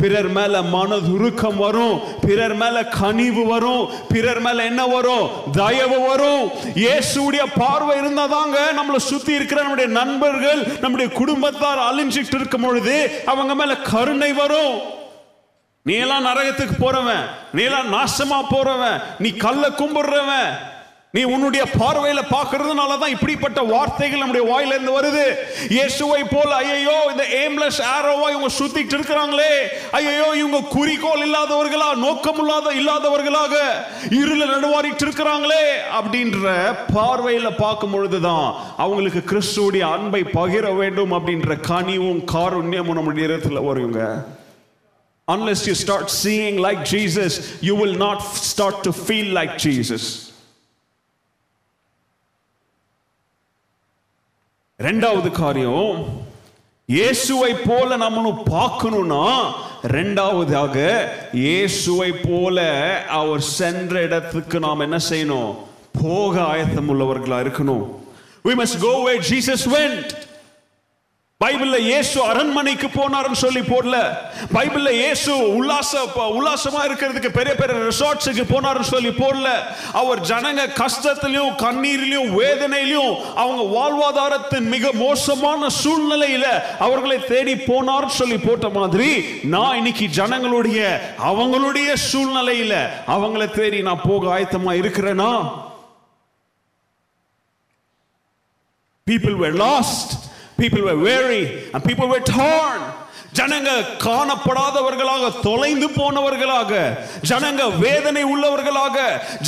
பிறர் மேல மனதுருக்கம் வரும், பிறர் மேல கனிவு வரும், பிறர் மேல என்ன வரும், தயவு வரும். இயேசுடைய பார்வை இருந்தா தாங்க நம்மளை சுத்தி இருக்கிற நம்முடைய நண்பர்கள், நம்முடைய குடும்பத்தார் அழிஞ்சிட்டு இருக்கும் பொழுது அவங்க மேல கருணை வரும். நீ எல்லாம் நரகத்துக்கு போறவன், நீ எல்லாம் நாசமா போறவன், நீ கல்ல கும்பிடுறவன், நீ உன்னுடைய பார்வையில பாக்குறதுனாலதான் இப்படிப்பட்ட வார்த்தைகள் நம்முடைய வாயில இருந்து வருது. இயேசுவை போல ஐயோ இந்த aimless arrow-வா இவங்க சுத்திட்டு இருக்காங்களே, ஐயோ இவங்க குறிக்கோள் இல்லாதவர்களா, நோக்கம் இல்லாதவர்களாக இருள நடுவாரிட்டு இருக்காங்களே அப்படின்ற பார்வையில பார்க்கும் பொழுதுதான் அவங்களுக்கு கிறிஸ்துவுடைய அன்பை பகிர வேண்டும் அப்படின்ற கனிவும் காருண்யமும் நம்முடைய இடத்துல வருங்க. Unless you start seeing like Jesus, you will not start to feel like Jesus. ரெண்டாவது காரியம், இயேசுவை போல நம்மளும் பார்க்கணும்னா ரெண்டாவதாக இயேசுவை போல அவர் சென்ற இடத்துக்கு நாம் என்ன செய்யணும், போக ஆயத்தம் உள்ளவர்களா இருக்கணும். We must go where Jesus went. பைபிள்ல இயேசு அரண்மனைக்கு போனார்னு சொல்லி போடல, பைபிள்ல இயேசு உல்லாச உல்லாசமா இருக்கிறதுக்கு பெரிய பெரிய ரிசார்ட்ஸுக்கு போனார்னு சொல்லி போடல. அவர் ஜனங்க கஷ்டத்திலையும் கண்ணீரிலையும் வேதனையிலையும் அவங்க வாழ்வாதாரத்தின் மிக மோசமான சூழ்நிலையில அவர்களை தேடி போனார்னு சொல்லி போட்ட மாதிரி, நான் இன்னைக்கு ஜனங்களுடைய அவங்களுடைய சூழ்நிலையில அவங்களை தேடி நான் போக ஆயத்தமா இருக்கிறேனா? People were lost. People were weary and people were torn. ஜனங்க காணப்படாதவர்களாக, தொலைந்து போனவர்களாக, ஜனங்க வேதனை உள்ளவர்களாக,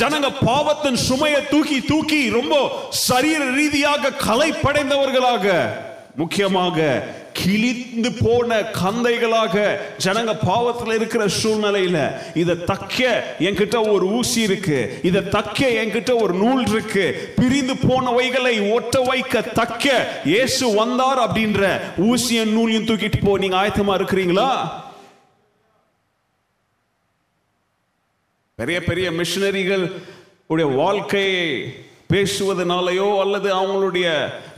ஜனங்க பாவத்தின் சுமையை தூக்கி தூக்கி ரொம்ப சரீர ரீதியாக கலைப்படைந்தவர்களாக, முக்கியமாக கிழிந்து போன கந்தைகளாக ஜனங்க பாவத்தில் இருக்கிற சூழ்நிலையில இதை தக்க என்கிட்ட ஒரு ஊசி இருக்கு, இதை தக்க என்கிட்ட ஒரு நூல் இருக்கு, பிரிந்து போனவைகளை ஒட்ட வைக்க தக்க இயேசு வந்தார் அப்படின்ற ஊசியும் நூலையும் தூக்கிட்டு போ. நீங்க ஆயத்தமா இருக்கிறீங்களா? பெரிய பெரிய மிஷினரிகள் உடைய வாழ்க்கையை பேசுவதனாலையோ அல்லது அவங்களுடைய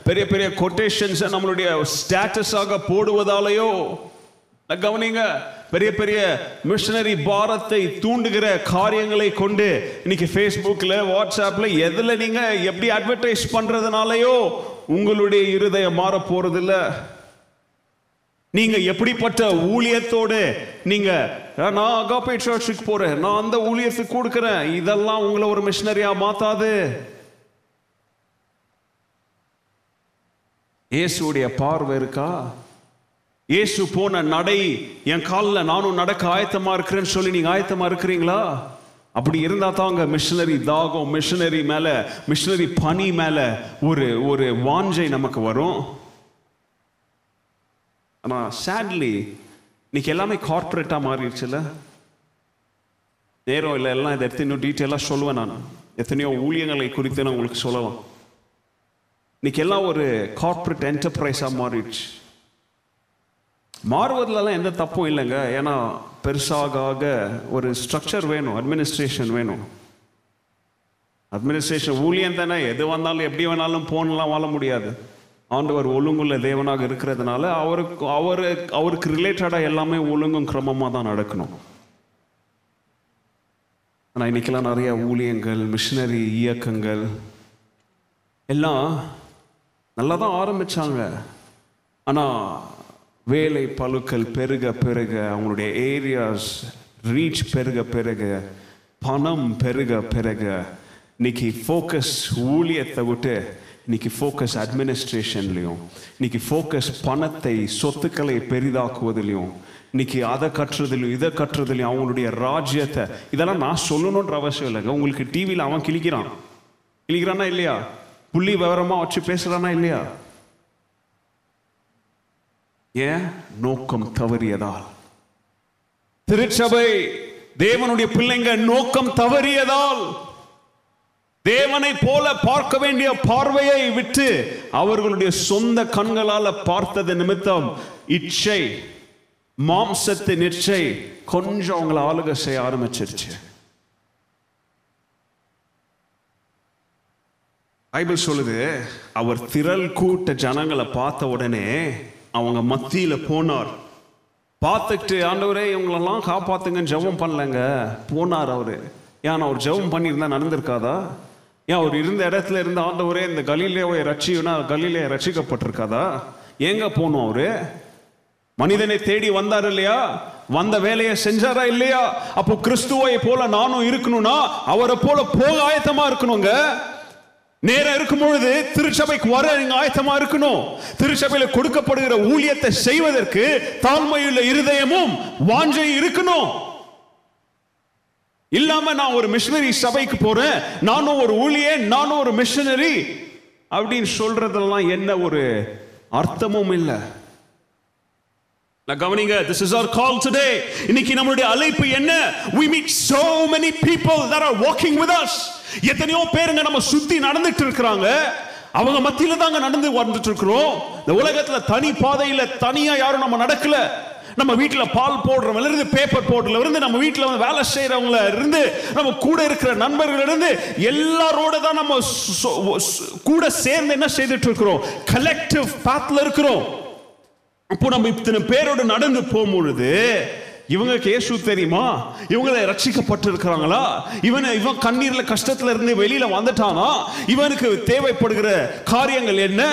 பெரிய பெரிய கொட்டேஷன்ஸை நம்மளுடைய ஸ்டேட்டஸாக போடுவதாலேயோ, கவனிங்க, பெரிய பெரிய மிஷனரி பாரத்தை தூண்டுகிற காரியங்களை கொண்டு இன்னைக்கு ஃபேஸ்புக்கில் வாட்ஸ்அப்பில் எதில் நீங்கள் எப்படி அட்வர்டைஸ் பண்ணுறதுனாலையோ உங்களுடைய இருதயம் மாற போகிறதில்ல. நீங்கள் எப்படிப்பட்ட ஊழியத்தோடு நீங்கள் நான் அகாபே சர்ச்சுக்கு போகிறேன், நான் அந்த ஊழியத்துக்கு கொடுக்குறேன், இதெல்லாம் உங்களை ஒரு மிஷனரியாக மாற்றாது. இயேசுடைய பார்வை இருக்கா? இயேசு போன நடை, என் காலில் நானும் நடக்க ஆயத்தமாக இருக்கிறேன்னு சொல்லி நீங்கள் ஆயத்தமாக இருக்கிறீங்களா? அப்படி இருந்தால் தாங்க மிஷினரி தாகம், மிஷினரி மேலே, மிஷினரி பணி மேலே ஒரு ஒரு வாஞ்சை நமக்கு வரும். ஆனால் சேட்லி இன்னைக்கு எல்லாமே கார்பரேட்டாக மாறிடுச்சுல்ல. நேரம் இல்லை, எல்லாம் இதை எடுத்து இன்னும் டீட்டெயிலாக சொல்லுவேன். நான் எத்தனையோ ஊழியங்களை குறித்து நான் உங்களுக்கு சொல்லலாம். இன்னைக்கு எல்லாம் ஒரு கார்பரேட் என்டர்பிரைஸாக மாறிடுச்சு. மாறுவதிலலாம் எந்த தப்பும் இல்லைங்க, ஏன்னா பெருசாக ஒரு ஸ்ட்ரக்சர் வேணும், அட்மினிஸ்ட்ரேஷன் வேணும். அட்மினிஸ்ட்ரேஷன் ஊழியம் தானே, எது வந்தாலும் எப்படி வேணாலும் போனெலாம் வாழ முடியாது. ஆண்டவர் ஒழுங்குள்ள தேவனாக இருக்கிறதுனால அவருக்கு அவரு அவருக்கு ரிலேட்டடாக எல்லாமே ஒழுங்கும் கிரமமாக தான் நடக்கணும். ஆனால் இன்றைக்கெல்லாம் நிறைய ஊழியங்கள், மிஷினரி இயக்கங்கள் எல்லாம் நல்லா தான் ஆரம்பித்தாங்க. ஆனால் வேலை பழுக்கள் பெருக பெருக, அவங்களுடைய ஏரியாஸ் ரீச் பெருக பெருக, பணம் பெருக பெருக, இன்னைக்கு ஃபோக்கஸ் ஊழியத்தை விட்டு இன்னைக்கு ஃபோக்கஸ் அட்மினிஸ்ட்ரேஷன்லையும், இன்னைக்கு ஃபோக்கஸ் பணத்தை சொத்துக்களை பெரிதாக்குவதிலையும், இன்னைக்கு அதை கட்டுறதுலையும் இதை கட்டுறதுலையும் அவங்களுடைய ராஜ்யத்தை. இதெல்லாம் நான் சொல்லணுன்ற அவசியம் இல்லைங்க. உங்களுக்கு டிவியில் அவன் கிழிக்கிறான், கிழிக்கிறானா இல்லையா? புள்ளி விவரமாக வச்சு பேசுகிறானா இல்லையா? ஏன்? நோக்கம் தவறியதால். திருச்சபை தேவனுடைய பிள்ளைங்க நோக்கம் தவறியதால், தேவனை போல பார்க்க வேண்டிய பார்வையை விட்டு அவர்களுடைய சொந்த கண்களால் பார்த்தது நிமித்தம் இச்சை, மாம்சத்தின் இச்சை கொஞ்சம் அவங்களை ஆளுகை செய்ய ஆரம்பிச்சிருச்சு. பைபிள் சொல்லுது, அவர் திரள் கூட்ட ஜனங்களை பார்த்த உடனே அவங்க மத்தியில் போனார். பார்த்துட்டு, ஆண்டவரே இவங்களெல்லாம் காப்பாற்றுங்கன்னு ஜெபம் பண்ணலைங்க, போனார் அவர். ஏன் அவர் ஜெபம் பண்ணியிருந்தா நடந்திருக்காதா? ஏன் அவர் இருந்த இடத்துல இருந்து ஆண்டவரே இந்த கலிலேயை ரட்சியுன்னா கலிலேயை ரட்சிக்கப்பட்டிருக்காதா? எங்க போனோம்? அவரு மனிதனை தேடி வந்தார் இல்லையா? வந்த வேலையை செஞ்சாரா இல்லையா? அப்போ கிறிஸ்துவை போல நானும் இருக்கணும்னா அவரை போல போக ஆயத்தமா இருக்கணுங்க. நேரம் இருக்கும் பொழுது திருச்சபைக்கு வர நீங்க ஆயத்தமா இருக்கணும். திருச்சபையில கொடுக்கப்படுகிற ஊழியத்தை செய்வதற்கு தாழ்மையுள்ள இருதயமும் வாஞ்சையும் இருக்கணும். இல்லாம நான் ஒரு மிஷனரி சபைக்கு போறேன், நானும் ஒரு ஊழியன், நானும் ஒரு மிஷனரி அப்படின்னு சொல்றதெல்லாம் என்ன ஒரு அர்த்தமும் இல்லை. Governinga, this is our call today. Iniki nammude alaipu enna, we meet so many people that are walking with us. Ethaniyo perunga nama sutti nadandittu irukkranga, avanga mathiyila daanga nadandu vandittu irukrom. The ulagathila thani paadaiyila thaniya yarum nama nadakkala. நம்ம வீட்டில் பால் போடுறவங்கள இருந்து, paper போடுறதுல இருந்து, நம்ம வீட்டில் வந்து வேலை செய்கிறவங்கள இருந்து, நம்ம கூட இருக்கிற நண்பர்கள் இருந்து, எல்லாரோட தான் நம்ம கூட சேர்ந்து என்ன செய்துட்டு இருக்கிறோம்? கலெக்டிவ் பாத்தில் இருக்கிறோம். இப்போ நம்ம இத்தனை பேரோடு நடந்து போகும்பொழுது இவங்களுக்கு இயேசு தெரியுமா? இவங்களை ரட்சிக்கப்பட்டிருக்கிறாங்களா? இவனை இவன் கண்ணீர்ல கஷ்டத்துல இருந்து வெளியில வந்துட்டானா? இவனுக்கு தேவைப்படுகிற காரியங்கள் என்ன?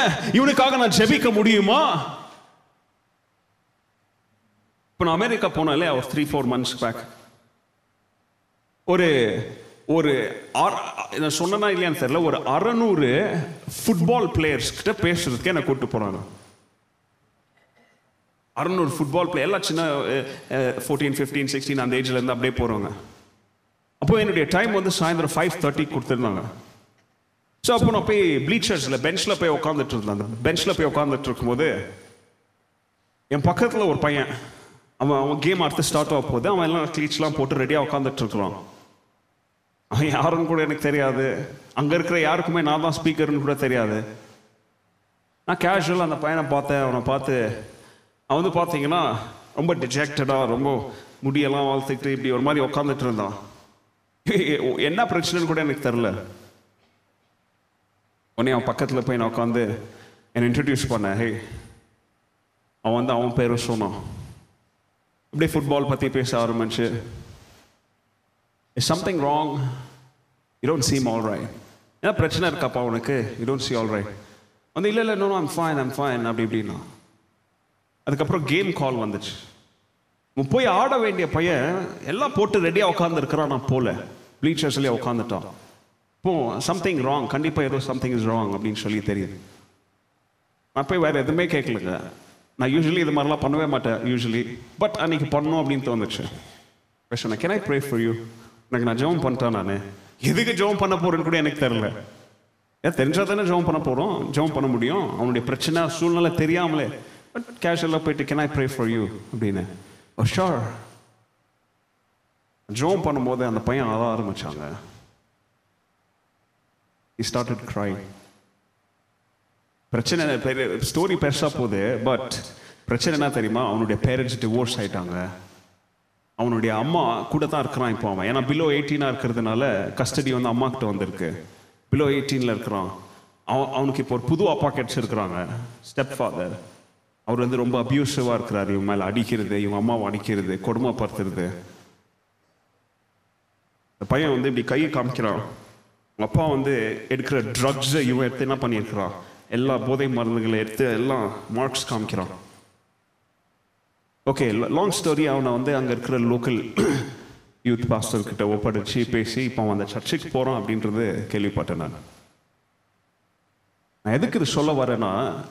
இவனுக்காக நான் ஜெபிக்க முடியுமா? இப்போ நான் அமெரிக்கா போனேன் இல்லையா, ஒரு த்ரீ ஃபோர் மந்த்ஸ் பேக். ஒரு ஒரு நான் சொன்னா இல்லையான்னு தெரியல, ஒரு அறநூறு ஃபுட்பால் பிளேயர்ஸ் கிட்ட பேசுறதுக்கே என்னை கூப்பிட்டு போறாங்க. அறுநூறு ஃபுட்பால் பிளேயர், எல்லாம் சின்ன ஃபோர்டீன் ஃபிஃப்டீன் சிக்ஸ்டீன் அந்த ஏஜ்லேருந்து அப்படியே போகிறவங்க. அப்போ என்னுடைய டைம் வந்து சாயந்தரம் ஃபைவ் தேர்ட்டிக்கு கொடுத்துருந்தாங்க. ஸோ அப்போ நான் போய் ப்ளீச்சர்ஸில் பெஞ்சில் போய் உட்காந்துட்டு இருந்தேன். அந்த பெஞ்சில் போய் உட்காந்துட்டு இருக்கும்போது என் பக்கத்தில் ஒரு பையன், அவன் அவன் கேம் அடுத்து ஸ்டார்ட் ஆக போகுது. அவன் எல்லாம் கிளீச்லாம் போட்டு ரெடியாக உட்காந்துட்ருக்குறான். அவன் யாருன்னு கூட எனக்கு தெரியாது, அங்கே இருக்கிற யாருக்குமே நான் தான் ஸ்பீக்கர்னு கூட தெரியாது. நான் கேஷுவலாக அந்த பையனை பார்த்தேன். அவனை பார்த்து அவன் வந்து பார்த்தீங்கன்னா ரொம்ப டிஜெக்டடாக, ரொம்ப முடியெல்லாம் வாழ்த்துக்கிட்டு இப்படி ஒரு மாதிரி உக்காந்துட்டு இருந்தான். என்ன பிரச்சனைன்னு கூட எனக்கு தெரில. உடனே அவன் பக்கத்தில் போய் நான் உட்காந்து என்னை இன்ட்ரடியூஸ் பண்ணேன். ஹே, அவன் வந்து அவன் பேர் சொன்னான். இப்படியே ஃபுட்பால் பற்றி பேச ஆரம்பிச்சு, is something wrong, you don't seem all right. ஏன்னா பிரச்சனை இருக்காப்பா உனக்கு, you don't see all right. வந்து இல்லை இல்லை no I'm fine I'm fine அப்படி இப்படின்னா. அதுக்கப்புறம் கேம் கால் வந்துச்சு. போய் ஆட வேண்டிய பையன் எல்லாம் போட்டு ரெடியாக உட்காந்துருக்கிறான். நான் போல ப்ளீச்சர்ஸ்லேயே உட்காந்துட்டான். இப்போ சம்திங் ராங், கண்டிப்பாக ஏதோ சம்திங் இஸ் ராங் அப்படின்னு சொல்லி தெரியுது. நான் போய் வேறு எதுவுமே கேட்கலங்க. நான் யூஸ்வலி இது மாதிரிலாம் பண்ணவே மாட்டேன் யூஸ்வலி, பட் அன்னைக்கு பண்ணோம் அப்படின்னு தோணுச்சு. பிரச்சனை, can I pray for you? எனக்கு நான் ஜெபம் பண்ணிட்டேன். நான் எதுக்கு ஜெபம் பண்ண போகிறேன்னு கூட எனக்கு தெரில. ஏன் தெரிஞ்சால் தானே ஜெபம் பண்ண போகிறோம், ஜெபம் பண்ண முடியும். அவனுடைய பிரச்சனை சூழ்நிலை தெரியாமலே பட் கேஷுவலாக போயிட்டு can I pray for you அப்படின்னு. ஒரு ஷோர் ஜெபம் பண்ணும்போது அந்த பையன் அழ ஆரம்பித்தாங்க. He started crying. பிரச்சனை பெரிய ஸ்டோரி பெருசாக போகுது, பட் பிரச்சனை என்ன தெரியுமா, அவனுடைய பேரண்ட்ஸ் டிவோர்ஸ் ஆகிட்டாங்க. அவனுடைய அம்மா கூட தான் இருக்கிறான் இப்போ அவன். ஏன்னா பிலோ எயிட்டீனாக இருக்கிறதுனால கஸ்டடி வந்து அம்மாக்கிட்ட வந்திருக்கு. பிலோ எயிட்டீனில் இருக்கிறான் அவன். அவனுக்கு இப்போ ஒரு புது அப்பா கிடச்சிருக்கிறாங்க, ஸ்டெப் ஃபாதர். அவர் வந்து ரொம்ப அப்யூசிவாக இருக்கிறார். இவன் மேலே அடிக்கிறது, இவன் அம்மாவை அடிக்கிறது, கொடுமைப்படுத்துறது. இந்த பையன் வந்து இப்படி கையை காமிக்கிறான். அவங்க அப்பா வந்து எடுக்கிற ட்ரக்ஸை இவன் எடுத்து என்ன பண்ணியிருக்கிறான், எல்லா போதை மருந்துகளை எடுத்து எல்லாம் மார்க்ஸ் காமிக்கிறான். Okay, long story. அவனை வந்து அங்கே இருக்கிற லோக்கல் யூத் பாஸ்டர்கிட்ட ஒப்படைச்சு பேசி இப்போ அவன் அந்த சர்ச்சுக்கு போகிறான் அப்படின்றது கேள்விப்பட்டேன். நான் நான் எதுக்கு இது சொல்ல வரேன்னா,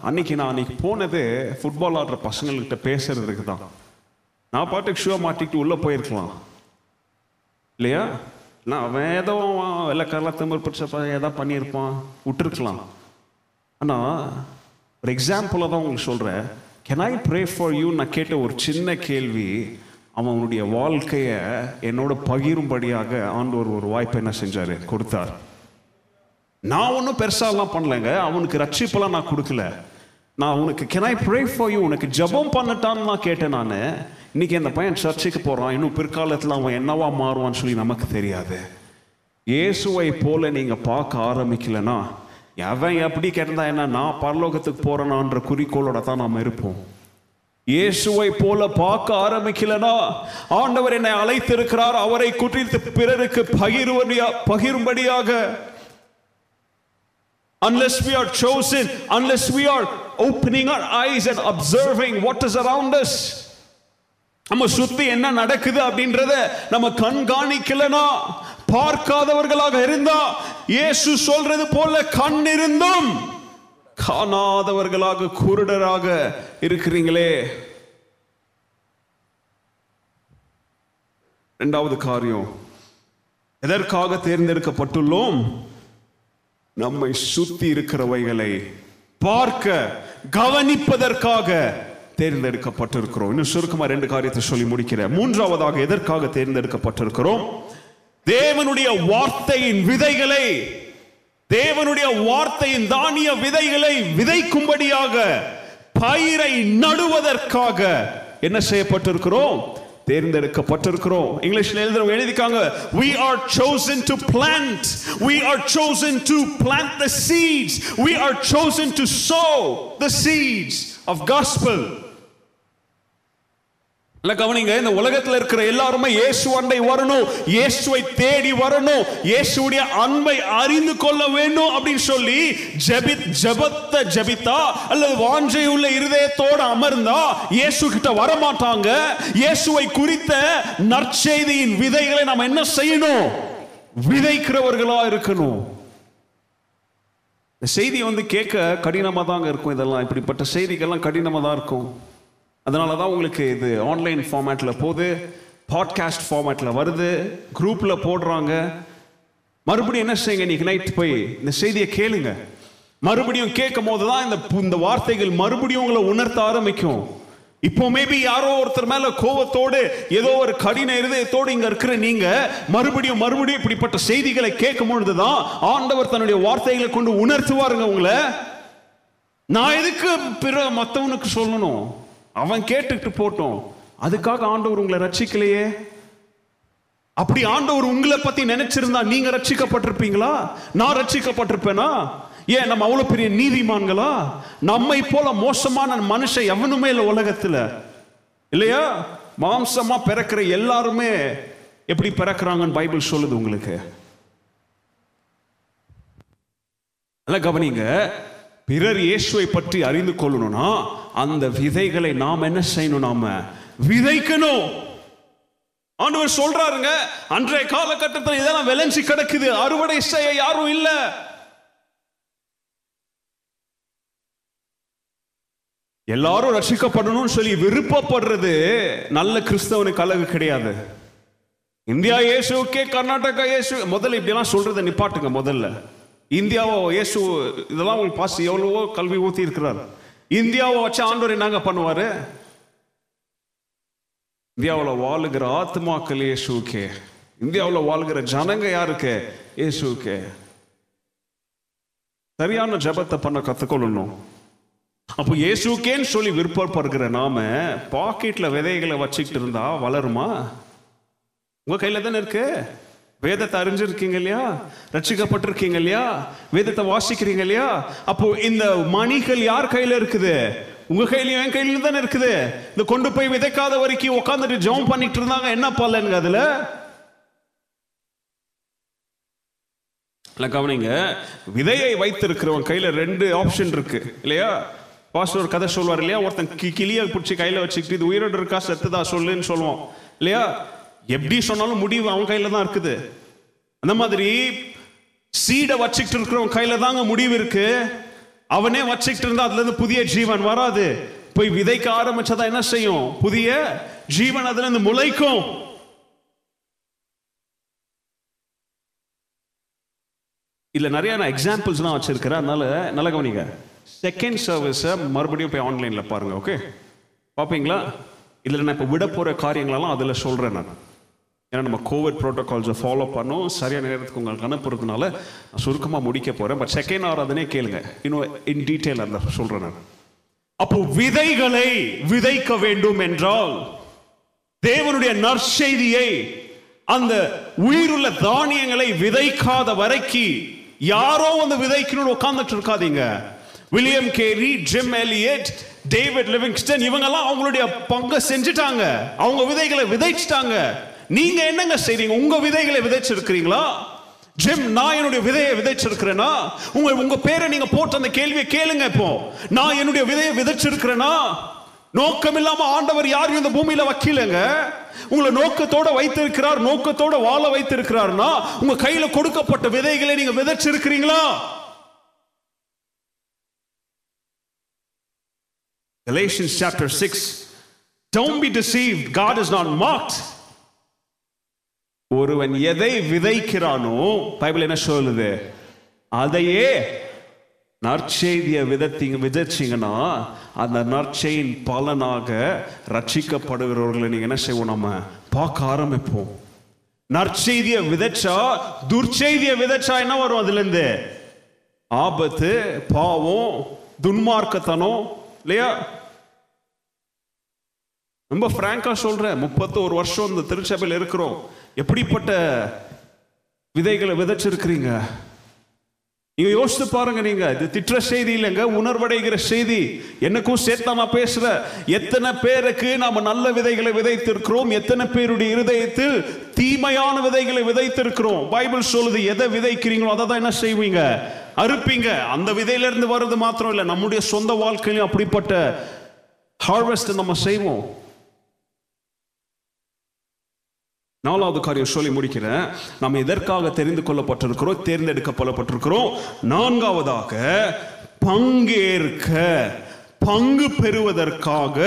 அன்னைக்கு நான் அன்னைக்கு போனது ஃபுட்பால் ஆடுற பசங்கள்கிட்ட பேசுறதுக்கு தான். நான் பாட்டுக்கு ஷூவை மாட்டிக்கிட்டு உள்ளே போயிருக்கலாம் இல்லையா? நான் அவன் ஏதோ வெள்ளைக்காரெலாம் திமிரு பிடிச்சப்ப ஏதோ பண்ணியிருப்பான், விட்டுருக்கலாம். ஆனால் ஒரு எக்ஸாம்பிளாக தான் உங்களுக்கு சொல்கிறேன். Can I pray for you? நான் கேட்ட ஒரு சின்ன கேள்வி அவனுடைய வாழ்க்கையை என்னோட பகிரும்படியாக ஆண்டவர் ஒரு வாய்ப்பு என்ன செஞ்சார், கொடுத்தார். நான் ஒன்றும் பெருசாலாம் பண்ணலைங்க, அவனுக்கு ரட்சிப்பெல்லாம் நான் கொடுக்கல. நான் அவனுக்கு can I pray for you, உனக்கு ஜெபம் பண்ணட்டான்னு நான் கேட்டேன். நான் இன்னைக்கு அந்த பையன் சர்ச்சுக்கு போகிறான். இன்னும் பிற்காலத்தில் அவன் என்னவா மாறுவான்னு சொல்லி நமக்கு தெரியாது. இயேசுவை போல நீங்கள் பார்க்க ஆரம்பிக்கலன்னா, அவன் எப்படி கேட்டதா என்ன, நான் பரலோகத்துக்கு போறேனான்ற குறிக்கோளோட தான் நாம் இருப்போம். இயேசுவை போல பார்க்க ஆரம்பிக்கலனா, ஆண்டவர் என்னை அழைத்திருக்கிறார், அவரை குறித்து பிறருக்கு பகிர்வடியா பகிரும்படியாக. Unless we are chosen, unless we are opening our eyes and observing what is around us, நம்ம சுத்தி என்ன நடக்குது அப்படின்றத நம்ம கண்காணிக்கலனா, பார்க்காதவர்களாக இருந்தா, இயேசு சொல்றது போல கண் இருந்தும் காணாதவர்களாக குருடராக இருக்கிறீங்களே. இரண்டாவது காரியம், எதற்காக தேர்ந்தெடுக்கப்பட்டுள்ளோம், நம்மை சுத்தி இருக்கிறவைகளை பார்க்க கவனிப்பதற்காக தேர்ந்தெடுக்கப்பட்டிருக்கிறோம். இன்னும் சுருக்கமா ரெண்டு காரியத்தை சொல்லி முடிக்கிறேன். மூன்றாவதாக, எதற்காக தேர்ந்தெடுக்கப்பட்டிருக்கிறோம், தேவனுடைய வார்த்தையின் விதைகளை, தேவனுடைய வார்த்தையின் தானிய விதைகளை விதைக்கும்படியாக, பயிரை நடுவதற்காக என்ன செய்யப்பட்டிருக்கிறோம், தேர்ந்தெடுக்கப்பட்டிருக்கிறோம். இங்கிலீஷ்ல எழுதுறவங்க எழுதிக்காங்க, we are chosen to plant, we are chosen to plant the seeds, we are chosen to sow the seeds of gospel. கவனிங்க, இந்த உலகத்தில் இருக்கிற எல்லாருமே இயேசு அண்டை வரணும், இயேசுவை தேடி வரணும், இயேசுடைய அன்பை அறிந்து கொள்ள வேண்டும் அப்படின்னு சொல்லி ஜெபித் ஜெபத்தை ஜெபித்தா அல்லது வாஞ்சையுள்ள இருதயத்தோடு அமர்ந்தா இயேசு கிட்ட வரமாட்டாங்க. இயேசுவை குறித்த நற்செய்தியின் விதைகளை நாம் என்ன செய்யணும், விதைக்கிறவர்களா இருக்கணும். செய்தி வந்து கேட்க கடினமா தாங்க இருக்கும். இதெல்லாம் இப்படிப்பட்ட செய்திகள்லாம் கடினமா தான் இருக்கும். அதனால தான் உங்களுக்கு இது ஆன்லைன் ஃபார்மேட்டில் போகுது, பாட்காஸ்ட் ஃபார்மேட்டில் வருது, குரூப்பில் போடுறாங்க. மறுபடியும் என்ன செய்யுங்க, இன்னைக்கு நைட் போய் இந்த செய்தியை கேளுங்க. மறுபடியும் கேட்கும் போது தான் இந்த இந்த வார்த்தைகள் மறுபடியும் உங்களை உணர்த்த ஆரம்பிக்கும். இப்போ மேபி யாரோ ஒருத்தர் மேல கோபத்தோடு ஏதோ ஒரு கடின இதயத்தோடு இங்க இருக்கிற நீங்க மறுபடியும் மறுபடியும் இப்படிப்பட்ட செய்திகளை கேட்கும் பொழுதுதான் ஆண்டவர் தன்னுடைய வார்த்தைகளை கொண்டு உணர்த்துவாருங்க உங்களை. நான் எதுக்கு பிற மற்றவனுக்கு சொல்லணும், அவன் கேட்டுக்கிட்டு போட்டோம், அதுக்காக ஆண்டவர் உங்களை ரட்சிக்கலையே. அப்படி ஆண்டவர் உங்களை பத்தி நினைச்சிருந்தா நீங்க ரட்சிக்கப்பட்டிருப்பீங்களா? நான் ரட்சிக்கப்பட்டிருப்பேனா? ஏன் நம்ம அவ்வளவு பெரிய நீதிமான்களா? நம்மை போல மோசமான மனுஷன் எவனுமே இல்லை உலகத்துல, இல்லையா? மாம்சமா பிறக்கிற எல்லாருமே எப்படி பிறக்கிறாங்கன்னு பைபிள் சொல்லுது உங்களுக்கு. நல்லா கவனிங்க, பிறர் இயேசுவை பற்றி அறிந்து கொள்ளணும்னா அந்த விதைகளை நாம் என்ன செய்யணும்? நாம விதைக்கணும். ஆண்டவர் சொல்றாருங்க, அன்றைய காலகட்டத்தில் இதெல்லாம் விளைஞ்சி கிடக்குது, அறுவடை செய்ய யாரும் இல்லை. எல்லாரும் ரட்சிக்கப்படணும்னு சொல்லி விருப்பப்படுறது நல்ல கிறிஸ்தவனுக்கு அழகு கிடையாது. இந்தியா இயேசுக்கே, கர்நாடகா இயேசு, முதல்ல இப்படிலாம் சொல்றதை நிப்பாட்டுங்க. முதல்ல இந்தியாவோ இயேசு இதெல்லாம் உங்களுக்கு பாஸ் எவ்வளவோ கல்வி ஊற்றி இருக்கிறார். இந்தியாவை வச்சு ஆண்டவர் என்னங்க பண்ணுவாரு? இந்தியாவில் வாழ்கிற ஆத்மாக்கள் இயேசுக்கே, இந்தியாவில் வாழ்கிற ஜனங்க யாருக்கு? இயேசுக்கே. சரியான ஜபத்தை பண்ண கற்றுக்கொள்ளணும். அப்போ இயேசுக்கேன்னு சொல்லி விருப்பப்படுகிற நாம பாக்கெட்ல விதைகளை வச்சுக்கிட்டு இருந்தா வளருமா? உங்க கையில தானே இருக்கு. வேதத்தை அறிஞ்சிருக்கீங்க இல்லையா, ரட்சிக்கப்பட்டிருக்கீங்க இல்லையா, வேதத்தை வாசிக்கிறீங்க இல்லையா. அப்போ இந்த மணிகள் யார் கையில இருக்குது? உங்க கையிலயும் என் கையிலும் தானே இருக்குது. இந்த கொண்டு போய் விதைக்காத வரைக்கும் உட்காந்துட்டு ஜெபம் பண்ணிட்டு இருந்தாங்க, என்ன பலனுங்க அதுல? இல்லை கவனிங்க, விதையை வைத்திருக்கிறவன் கையில ரெண்டு ஆப்ஷன் இருக்கு இல்லையா. பாஸ்டர் ஒரு கதை சொல்லுவார் இல்லையா, ஒருத்தன் கிளியை பிடிச்சி கையில வச்சுக்கிட்டு இது உயிரோடு இருக்கா செத்துதா சொல்லுன்னு சொல்லுவோம் இல்லையா. எப்படி சொன்னாலும் முடிவு அவன் கையில தான் இருக்குது. அந்த மாதிரி சீடை வச்சுக்கிட்டு இருக்கிறவன் கையில தாங்க முடிவு இருக்கு. அவனே வச்சுக்கிட்டு இருந்தா அதுல இருந்து புதிய ஜீவன் வராது. போய் விதைக்க ஆரம்பிச்சதா என்ன செய்யும்? புதிய ஜீவன் அதுல இருந்து முளைக்கும். இதுல நிறைய நான் எக்ஸாம்பிள்ஸ் எல்லாம் வச்சிருக்கிறேன், அதனால நல்லா கவனிங்க. செகண்ட் சர்வீஸை மறுபடியும் போய் ஆன்லைன்ல பாருங்க, ஓகே பார்ப்பீங்களா? இதில் நான் இப்போ விட போகிற காரியங்களெல்லாம் அதில் சொல்கிறேன் நான். ஏன்னா நம்ம கோவிட் ப்ரோட்டோகால்ஸை ஃபாலோ பண்ணோம். சரியான நேரத்துக்கு உங்களுக்கு அனுப்புறதுனால நான் சுருக்கமாக முடிக்க போகிறேன். பட் செகண்ட் ஆர் அதனே கேளுங்க, இன்னும் இன் டீட்டெயில் அந்த சொல்கிறேன் நான். அப்போ விதைகளை விதைக்க வேண்டும் என்றால் தேவனுடைய நற்செய்தியை, அந்த உயிருள்ள தானியங்களை விதைக்காத வரைக்கு யாரோ வந்து விதைக்கணும்னு உட்கார்ந்துட்டு இருக்காதீங்க. William Carey, Jim Elliot, David Livingstone இவங்கெல்லாம் அவங்களுடைய பங்கு செஞ்சுட்டாங்க, அவங்க விதைகளை விதைச்சிட்டாங்க. நீங்க என்னங்க செய்றீங்க? உங்க விதைகளை விதைச்சிருக்கிறீங்களா? ஜிம், நான் என்னுடைய விதையை விதைச்சிருக்கிறேனா? உங்க உங்க பேரை நீங்க போட்டு அந்த கேள்வியை கேளுங்க. இப்போ நான் என்னுடைய விதையை விதைச்சிருக்கிறேனா? நோக்கம் இல்லாம ஆண்டவர் யாரும் இந்த பூமியில வைக்கலங்க. உங்களை நோக்கத்தோட வைத்திருக்கிறார், நோக்கத்தோட வாழ வைத்திருக்கிறார்னா உங்க கையில கொடுக்கப்பட்ட விதைகளை நீங்க விதைச்சிருக்கிறீங்களா? Galatians chapter six, don't be deceived, God is not mocked. ஒருவன் எதை விதைக்கிறானோ பைபிள் என்ன சொல்லுது? அதையே. நற்செய்தியை விதைத்தீங்க விதைச்சிங்கன்னா அந்த நற்செய்தியின் பலனாக ரட்சிக்கப்படுகிறவர்களை நீங்கள் என்ன செய்வோம்? நம்ம பார்க்க ஆரம்பிப்போம். நற்செய்தியை விதைச்சா, துர்ச்செய்தியை விதைச்சா என்ன வரும்? அதுலேருந்து ஆபத்து, பாவம், துன்மார்க்கத்தனம் இல்லையா. ரொம்ப பிராங்கா சொல்றேன், முப்பத்தி ஒரு வருஷம் இந்த திருச்சபையில் இருக்கிறோம். எப்படிப்பட்ட விதைகளை விதைச்சிருக்கிறீங்க நீங்க? யோசித்து பாருங்க. நீங்க இது திட்டுற செய்தி இல்லைங்க, உணர்வடைகிற செய்தி. எனக்கும் சேர்த்து நான் பேசுறேன். எத்தனை பேருக்கு நாம நல்ல விதைகளை விதைத்திருக்கிறோம், எத்தனை பேருடைய இருதயத்தில் தீமையான விதைகளை விதைத்திருக்கிறோம். பைபிள் சொல்லுது, எதை விதைக்கிறீங்களோ அதை தான் என்ன செய்வீங்க? அறுப்பீங்க. அந்த விதையிலிருந்து வர்றது மாத்திரம் இல்லை, நம்முடைய சொந்த வாழ்க்கையிலும் அப்படிப்பட்ட ஹார்வெஸ்ட் நம்ம செய்வோம். நாலாவது காரியம் சொல்லி முடிக்கிறேன். நாம் எதற்காக தெரிந்து கொள்ளப்பட்டிருக்கிறோம், தேர்ந்தெடுக்கப்பட்டிருக்கிறோம்? நான்காவதாக பங்கேற்க, பங்கு பெறுவதற்காக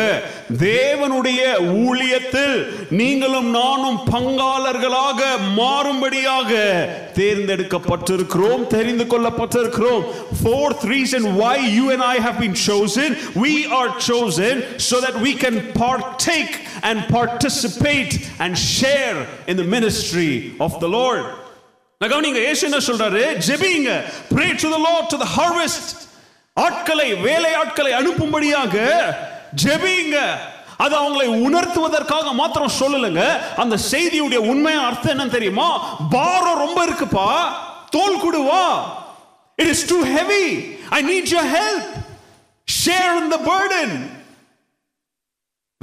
தேவனுடைய ஊழியத்தில் நீங்களும் நானும் பங்காளர்களாக மாறும்படியாக தேர்ந்தெடுக்கப்பட்டிருக்கிறோம், தெரிந்து கொள்ளப்பட்டிருக்கிறோம். Fourth reason why you and I have been chosen, we are chosen so that we can partake and participate and share in the ministry of the Lord. நகவனிங்க இயேசு என்ன சொல்றாரு? ஜெபிங்க, pray to the Lord to the harvest. ஆட்களை, வேலை ஆட்களை அனுப்பும்படியாக ஜெபிங்க. அது அவங்களை உணர்த்துவதற்காக மாத்திரம் சொல்லுங்க. அந்த செய்தியுடைய உண்மையான அர்த்தம் என்னன்னு தெரியுமா? பாரம் ரொம்ப இருக்குப்பா, தோல் குடுவா, it is too heavy, I need your help, share in the burden.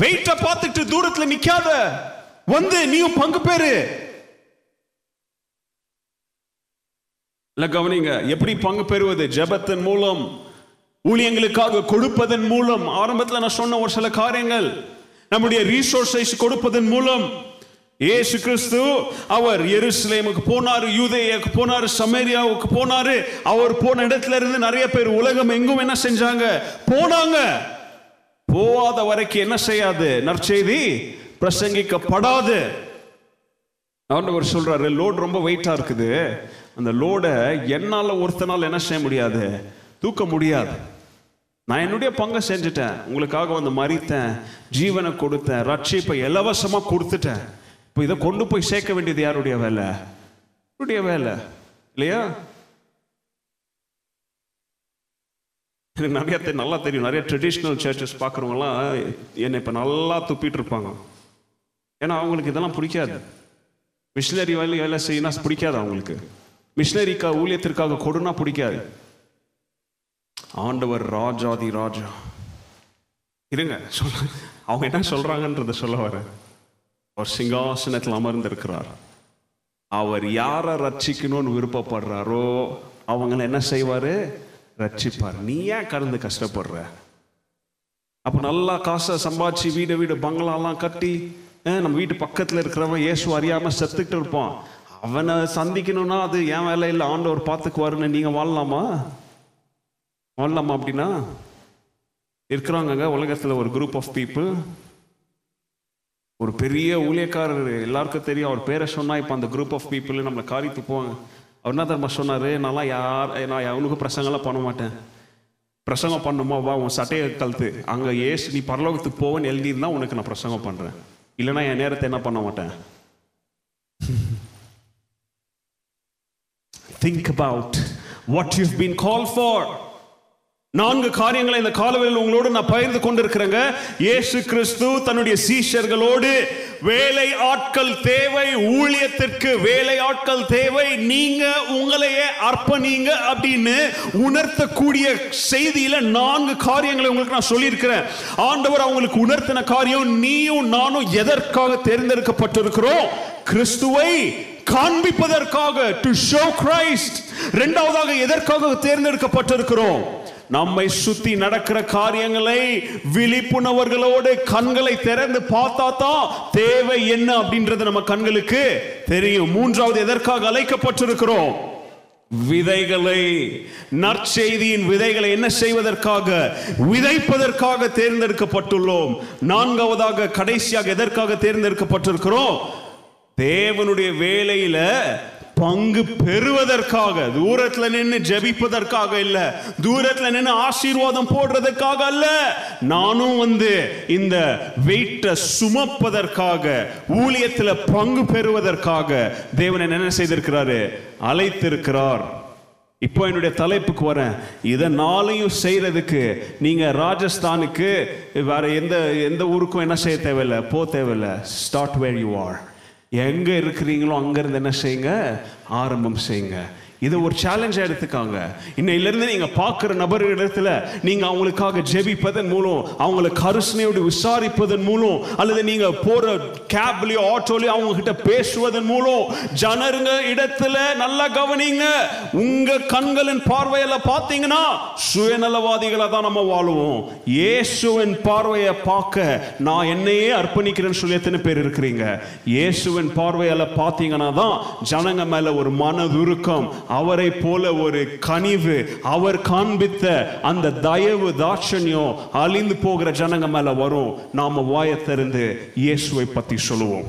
வெயிட்ட பார்த்துட்டு தூரத்துல நிக்காத, வந்து நீயும் பங்கு பெறு. இல்ல கவனிங்க, எப்படி பங்கு பெறுவது? ஜெபத்தின் மூலம், ஊழியங்களுக்காக கொடுப்பதன் மூலம். ஆரம்பத்தில் நான் சொன்ன ஒரு சில காரியங்கள், நம்முடைய ரிசோர்ஸஸ் கொடுப்பதன் மூலம். இயேசு கிறிஸ்து அவர் எருசலேமுக்கு போனாரு, யூதேயாவுக்கு போனாரு, சமேரியாவுக்கு போனாரு. அவர் போன இடத்துல இருந்து நிறைய பேர் உலகம் எங்கும் என்ன செஞ்சாங்க? போனாங்க. போகாத வரைக்கும் என்ன செய்யாது? நற்செய்தி பிரசங்கிக்கப்படாது. ஆண்டவர் சொல்றாரு, லோடு ரொம்ப வெயிட்டா இருக்குது, அந்த லோடை என்னால் ஒருத்தனால் என்ன செய்ய முடியாது? தூக்க முடியாது. நான் என்னுடைய பங்கை செஞ்சுட்டேன், உங்களுக்காக வந்து மறித்தேன், ஜீவனை கொடுத்தேன், ரட்சிப்பை இலவசமாக கொடுத்துட்டேன். இப்போ இதை கொண்டு போய் சேர்க்க வேண்டியது யாருடைய வேலை? என்னுடைய வேலை இல்லையா? எனக்கு நிறைய நல்லா தெரியும், நிறைய ட்ரெடிஷ்னல் சர்ச்சஸ் பார்க்குறவங்களாம் என்னை இப்போ நல்லா துப்பிட்டு இருப்பாங்க. ஏன்னா அவங்களுக்கு இதெல்லாம் பிடிக்காது. மிஷினரி வேலை வேலை செய்யணும் பிடிக்காது அவங்களுக்கு. மிஷினரிக்கா ஊழியத்திற்காக கொடுனா பிடிக்காது. ஆண்டவர் ராஜாதி ராஜா. இருங்க, சொல்ல அவங்க என்ன சொல்றாங்கன்றத சொல்ல வர. அவர் சிங்காசனத்தில் அமர்ந்திருக்கிறார். அவர் யாரை ரட்சிக்கணும்னு விருப்பப்படுறாரோ அவங்களை என்ன செய்வாரு? ரட்சிப்பார். நீ ஏன் கடந்து கஷ்டப்படுற? அப்போ நல்லா காசை சம்பாதிச்சு வீடு வீடு பங்களாலாம் கட்டி நம்ம வீட்டு பக்கத்தில் இருக்கிறவன் இயேசு அறியாமல் செத்துக்கிட்டு இருப்பான், அவனை சந்திக்கணும்னா அது என் வேலை இல்லை, ஆண்டவர் பார்த்துக்குவாருன்னு நீங்கள் வாழலாமா? வாழலாமா? அப்படின்னா இருக்கிறாங்க உலகத்தில் ஒரு குரூப் ஆஃப் பீப்புள், ஒரு பெரிய ஊழியக்காரர், எல்லாருக்கும் தெரியும். அவர் பேரை சொன்னால் இப்போ அந்த குரூப் ஆஃப் பீப்புள் நம்மளை காரி துப்புவாங்க. அவர் என்ன தர்மா சொன்னார்? நான்லாம் யார், நான் அவனுக்கு பிரசங்கெல்லாம் பண்ண மாட்டேன். பிரசங்கம் பண்ணுமா? வா, உன் சட்டையை கழுத்து, அங்கே ஏசு நீ பரலோகத்துக்கு போவேன்னு எழுதினா உனக்கு நான் பிரசங்கம் பண்ணுறேன், இல்லைனா என் நேரத்தை என்ன பண்ண மாட்டேன். Think about what you've been called for. நான்கு காரியங்களை இந்த காலவேளையில் உங்களோடு நான் பகிர்ந்து கொண்டிருக்கிறேங்க. இயேசு கிறிஸ்து தன்னுடைய சீஷர்களோடு வேலை ஆட்கள் தேவை, ஊழியத்திற்கு வேலை ஆட்கள் தேவை, நீங்க உங்களையே அர்ப்பணிங்க அப்படின்னு உணர்த்தக்கூடிய செய்தியில நான்கு காரியங்களை உங்களுக்கு நான் சொல்லியிருக்கிறேன். ஆண்டவர் அவங்களுக்கு உணர்த்தின காரியம், நீயும் நானும் எதற்காக தேர்ந்தெடுக்கப்பட்டிருக்கிறோம்? கிறிஸ்துவை காண்பிப்பதற்காக, to show Christ. இரண்டாவதாக எதற்காக தேர்ந்தெடுக்கப்பட்டிருக்கிறோம்? நம்மை சுத்தி நடக்கிற காரியங்களை விழிப்புணர்வுகளோடு கண்களை திறந்து பார்த்தா தான் தேவை என்ன அப்படின்றது நம்ம கண்களுக்கு தெரியும். மூன்றாவது எதற்காக அழைக்கப்பட்டிருக்கிறோம்? விதைகளை, நற்செய்தியின் விதைகளை என்ன செய்வதற்காக? விதைப்பதற்காக தேர்ந்தெடுக்கப்பட்டுள்ளோம். நான்காவதாக கடைசியாக எதற்காக தேர்ந்தெடுக்கப்பட்டிருக்கிறோம்? தேவனுடைய வேலையில பங்கு பெறுவதற்காக. தூரத்துல நின்று ஜெபிப்பதற்காக இல்ல, தூரத்துல நின்று ஆசீர்வாதம் போடுறதற்காக அல்ல, நானும் வந்து இந்த வெயிட்ட சுமப்பதற்காக, ஊழியத்துல பங்கு பெறுவதற்காக தேவனை என்ன செய்திருக்கிறாரு? அழைத்திருக்கிறார். இப்போ என்னுடைய தலைப்புக்கு வரேன். இதை நாளையும் செய்யறதுக்கு நீங்க ராஜஸ்தானுக்கு வேற எந்த எந்த ஊருக்கும் என்ன செய்ய தேவையில்லை, போ தேவையில்லை. Start where you are. எங்க இருக்கிறீங்களோ அங்கிருந்து என்ன செய்யுங்க? ஆரம்பம் செய்யுங்க. இதை ஒரு சேலஞ்சா எடுத்துக்காங்க. இன்னையிலிருந்து நீங்க பார்க்குற நபர்கள் இடத்துல நீங்க அவங்களுக்காக ஜெபிப்பதன் மூலம், அவங்களை கருசனையோடு விசாரிப்பதன் மூலம், அல்லது நீங்க போற கேப்லயோ ஆட்டோலயோ அவங்க கிட்ட பேசுவதன் மூலம், ஜனருங்க இடத்துல நல்லா கவனிங்க. உங்க கண்களின் பார்வையில பார்த்தீங்கன்னா சுயநலவாதிகளை தான் நம்ம வாழுவோம். இயேசுவின் பார்வையை பார்க்க நான் என்னையே அர்ப்பணிக்கிறேன்னு சொல்லி எத்தனை பேர் இருக்கிறீங்க? இயேசுவின் பார்வையில பார்த்தீங்கன்னா தான் ஜனங்க மேல ஒரு மனதுருக்கம், அவரை போல ஒரு கனிவு, அவர் காண்பித்த அந்த தயவு தாட்சண்யம் அழிந்து போகிற ஜனங்க மேல வரும். நாம வாயை திறந்து இயேசுவை பத்தி சொல்லுவோம்.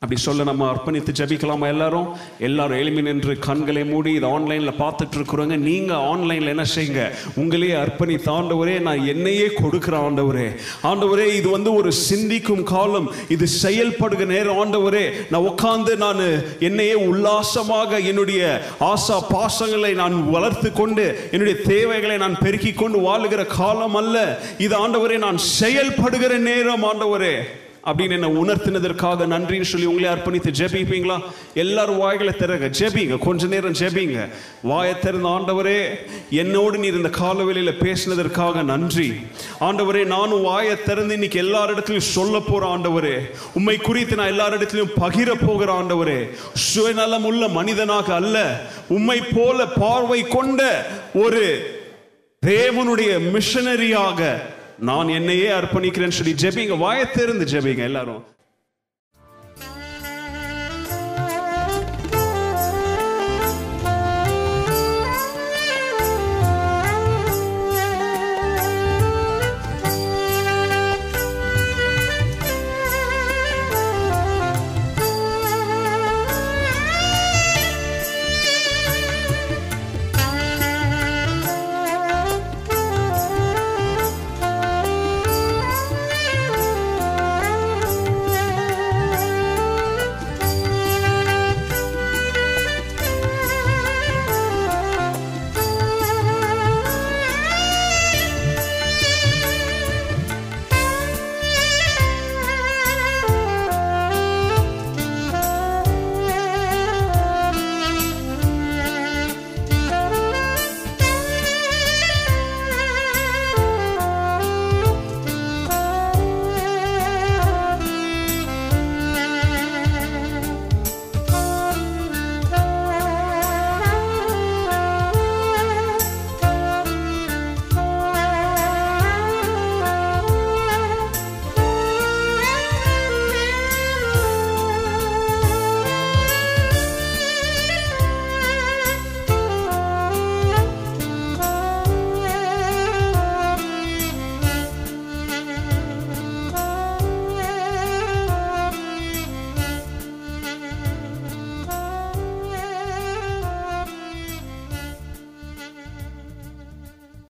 அப்படி சொல்ல நம்ம அர்ப்பணித்து ஜபிக்கலாமா? எல்லாரும் எல்லாரும் எளிமை நின்று கண்களை மூடி இதை ஆன்லைனில் பார்த்துட்டு இருக்கிறவங்க, நீங்கள் ஆன்லைனில் என்ன செய்யுங்க, உங்களையே அர்ப்பணித்த ஆண்டவரே, நான் என்னையே கொடுக்குற ஆண்டவரே, ஆண்டவரே இது வந்து ஒரு சிந்திக்கும் காலம், இது செயல்படுகிற நேரம் ஆண்டவரே. நான் உட்காந்து நான் என்னையே உல்லாசமாக என்னுடைய ஆசா பாசங்களை நான் வளர்த்து கொண்டு என்னுடைய தேவைகளை நான் பெருக்கி கொண்டு வாழுகிற காலம் அல்ல இது ஆண்டவரே, நான் செயல்படுகிற நேரம் ஆண்டவரே அப்படின்னு என்ன உணர்த்தினதற்காக நன்றின்னு சொல்லி உங்களே அர்ப்பணித்து ஜெபிப்பீங்களா? எல்லாரும் வாய்களை திறங்க, ஜெபிங்க, கொஞ்ச நேரம் ஜெபிங்க. வாயை திறந்த ஆண்டவரே, என்னோடு நீர் இந்த காலவெளியில் பேசினதற்காக நன்றி ஆண்டவரே. நானும் வாயை திறந்து இன்னைக்கு எல்லார் இடத்துலையும் சொல்ல போகிற ஆண்டவரே, உண்மை குறித்து நான் எல்லார் இடத்துலையும் பகிர போகிற ஆண்டவரே, சுயநலம் உள்ள மனிதனாக அல்ல, உண்மை போல பார்வை கொண்ட ஒரு தேவனுடைய மிஷனரியாக நான் என்னையே அர்ப்பணிக்கிறேன்னு சொல்லி ஜெபிங்க. வாயை திறந்து ஜெபிங்க எல்லாரும்.